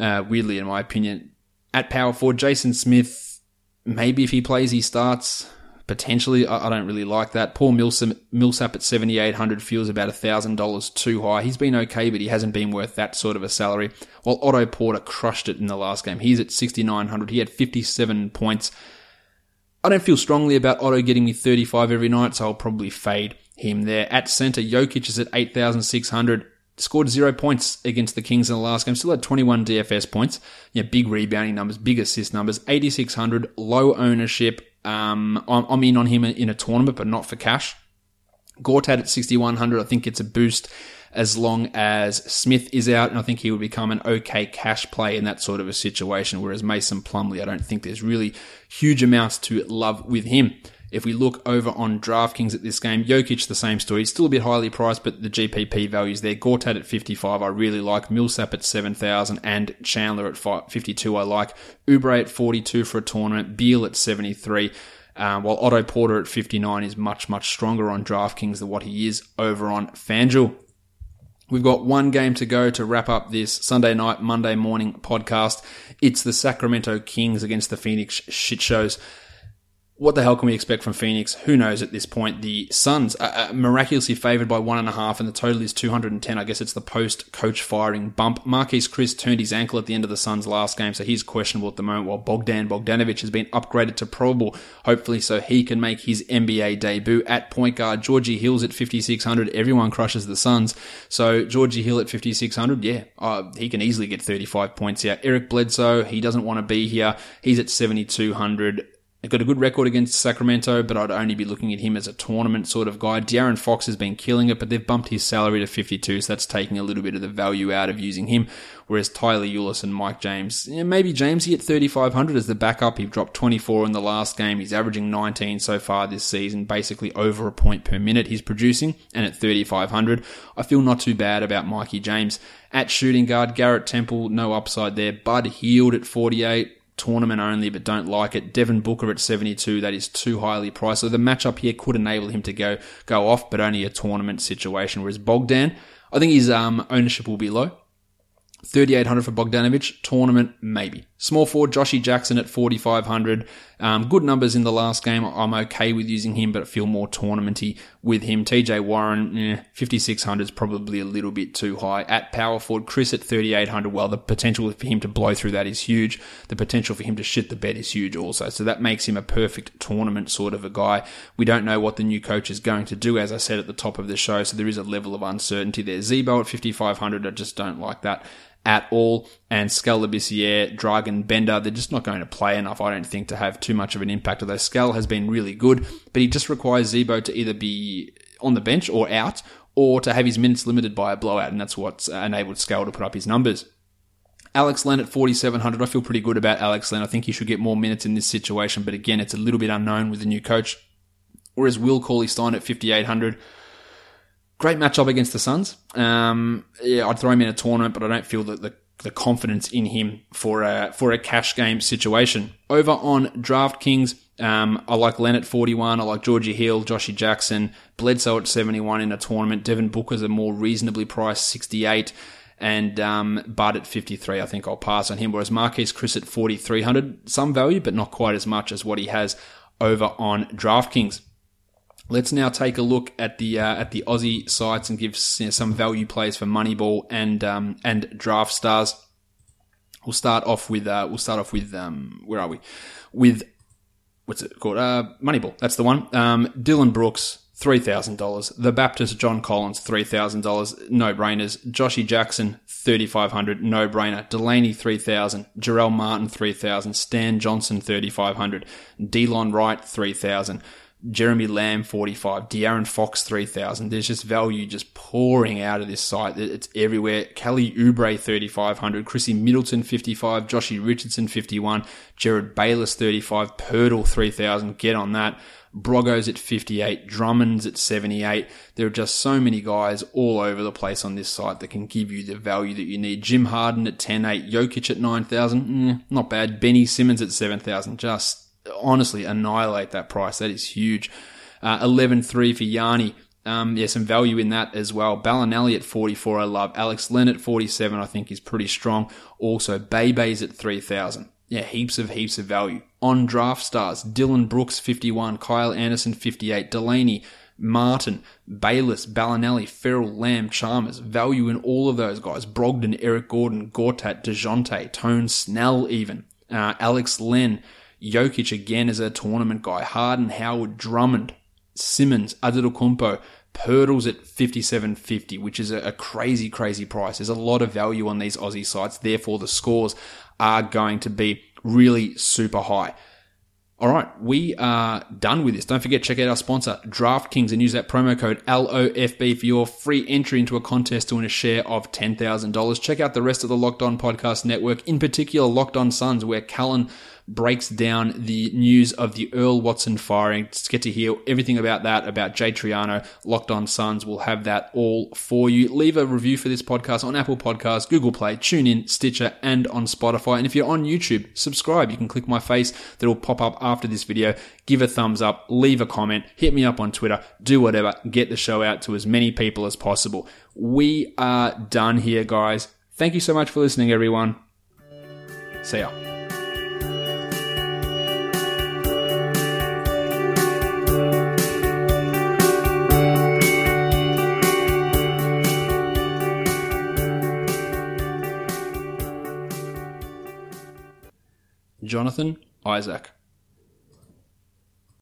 uh, weirdly in my opinion. At power forward, Jason Smith, maybe if he plays, he starts. potentially. I, I don't really like that. Paul Millsap, Millsap at seventy-eight hundred feels about one thousand dollars too high. He's been okay, but he hasn't been worth that sort of a salary. While Otto Porter crushed it in the last game. He's at sixty-nine hundred. He had fifty-seven points. I don't feel strongly about Otto getting me thirty-five every night, so I'll probably fade him there. At center, Jokic is at eight thousand six hundred. Scored zero points against the Kings in the last game. Still had twenty-one D F S points. Yeah, big rebounding numbers, big assist numbers. eighty-six hundred, low ownership. Um, I'm, I'm in on him in a tournament, but not for cash. Gortat at sixty-one hundred, I think it's a boost as long as Smith is out, and I think he would become an okay cash play in that sort of a situation, whereas Mason Plumlee, I don't think there's really huge amounts to love with him. If we look over on DraftKings at this game, Jokic, the same story. He's still a bit highly priced, but the G P P values there. Gortat at fifty-five, I really like. Millsap at seven thousand and Chandler at fifty-two, I like. Oubre at forty-two for a tournament. Beal at seventy-three, um, while Otto Porter at fifty-nine is much, much stronger on DraftKings than what he is over on FanDuel. We've got one game to go to wrap up this Sunday night, Monday morning podcast. It's the Sacramento Kings against the Phoenix Shitshows. What the hell can we expect from Phoenix? Who knows at this point? The Suns are miraculously favored by one and a half, and the total is two hundred ten. I guess it's the post-coach firing bump. Marquise Chris turned his ankle at the end of the Suns' last game, so he's questionable at the moment, while Bogdan Bogdanovic has been upgraded to probable, hopefully so he can make his N B A debut. At point guard, Georgie Hill's at fifty-six hundred. Everyone crushes the Suns. So Georgie Hill at fifty-six hundred, yeah, uh, he can easily get thirty-five points here. Eric Bledsoe, he doesn't want to be here. He's at seventy-two hundred. They've got a good record against Sacramento, but I'd only be looking at him as a tournament sort of guy. De'Aaron Fox has been killing it, but they've bumped his salary to fifty-two, so that's taking a little bit of the value out of using him. Whereas Tyler Eulis and Mike James, yeah, maybe Jamesy at thirty-five hundred as the backup. He dropped twenty-four in the last game. He's averaging nineteen so far this season, basically over a point per minute he's producing. And at thirty-five hundred, I feel not too bad about Mikey James. At shooting guard, Garrett Temple, no upside there. Bud Hield at forty-eight. Tournament only, but don't like it. Devin Booker at seventy-two, that is too highly priced. So the matchup here could enable him to go go off, but only a tournament situation. Whereas Bogdan, I think his um, ownership will be low. thirty-eight hundred for Bogdanovic, tournament maybe. Small forward Joshie Jackson at forty-five hundred. Um, good numbers in the last game. I'm okay with using him, but I feel more tournamenty with him. T J Warren, eh, fifty-six hundred is probably a little bit too high. At power forward, Chris at thirty-eight hundred. Well, the potential for him to blow through that is huge. The potential for him to shit the bed is huge also. So that makes him a perfect tournament sort of a guy. We don't know what the new coach is going to do, as I said at the top of the show. So there is a level of uncertainty there. Zebo at fifty-five hundred. I just don't like that at all, and Scale Labissiere, Dragan Bender, they're just not going to play enough, I don't think, to have too much of an impact, although Scale has been really good, but he just requires Zebo to either be on the bench or out, or to have his minutes limited by a blowout, and that's what's enabled Scale to put up his numbers. Alex Len at forty-seven hundred, I feel pretty good about Alex Len. I think he should get more minutes in this situation, but again, it's a little bit unknown with the new coach. Whereas Will Cauley-Stein at fifty-eight hundred, great matchup against the Suns. Um, yeah, I'd throw him in a tournament, but I don't feel that the, the confidence in him for a for a cash game situation. Over on DraftKings, um, I like Len at forty-one. I like Georgie Hill, Joshie Jackson, Bledsoe at seventy-one in a tournament. Devin Booker's a more reasonably priced sixty-eight, and um, Bud at fifty-three. I think I'll pass on him. Whereas Marquise Chris at forty-three hundred, some value, but not quite as much as what he has over on DraftKings. Let's now take a look at the uh, at the Aussie sites and give, you know, some value plays for Moneyball and um, and Draft Stars. We'll start off with uh, we'll start off with um, where are we? With what's it called? Uh, Moneyball. That's the one. Um, Dylan Brooks, three thousand dollars. The Baptist John Collins, three thousand dollars. No brainers. Joshie Jackson, thirty-five hundred, no brainer. Delaney, three thousand. Jarrell Martin, three thousand. Stan Johnson, thirty-five hundred. DeLon Wright, three thousand. Jeremy Lamb, forty-five. De'Aaron Fox, three thousand. There's just value just pouring out of this site. It's everywhere. Kelly Oubre, thirty-five hundred. Chrissy Middleton, fifty-five. Joshie Richardson, fifty-one. Jared Bayless, thirty-five. Purtle, three thousand. Get on that. Broggo's at fifty-eight. Drummond's at seventy-eight. There are just so many guys all over the place on this site that can give you the value that you need. Jim Harden at ten eight. Jokic at nine thousand. Mm, not bad. Benny Simmons at seven thousand. Just honestly annihilate that price. That is huge. Uh, eleven three for Yanni. Um, yeah, some value in that as well. Bellinelli at forty-four, I love. Alex Len at forty-seven, I think is pretty strong. Also, Bebe's at three thousand. Yeah, heaps of, heaps of value. on draft stars. Dylan Brooks, fifty-one. Kyle Anderson, fifty-eight. Delaney, Martin, Bayless, Ballinelli, Ferrell, Lamb, Chalmers. Value in all of those guys. Brogdon, Eric Gordon, Gortat, DeJounte, Tone, Snell even. Uh, Alex Len, Jokic again as a tournament guy. Harden, Howard, Drummond, Simmons, Antetokounmpo. Purtle's at fifty-seven fifty, which is a crazy, crazy price. There's a lot of value on these Aussie sites. Therefore, the scores are going to be really super high. All right, we are done with this. Don't forget, check out our sponsor, DraftKings, and use that promo code L O F B for your free entry into a contest to win a share of ten thousand dollars. Check out the rest of the Locked On Podcast Network, in particular Locked On Suns, where Callan breaks down the news of the Earl Watson firing. Just get to hear everything about that, about Jay Triano. Locked On Suns will have that all for you. Leave a review for this podcast on Apple Podcasts, Google Play, TuneIn, Stitcher, and on Spotify. And if you're on YouTube, subscribe. You can click my face. That'll pop up after this video. Give a thumbs up, leave a comment, hit me up on Twitter, do whatever. Get the show out to as many people as possible. We are done here, guys. Thank you so much for listening, everyone. See ya. Jonathan Isaac.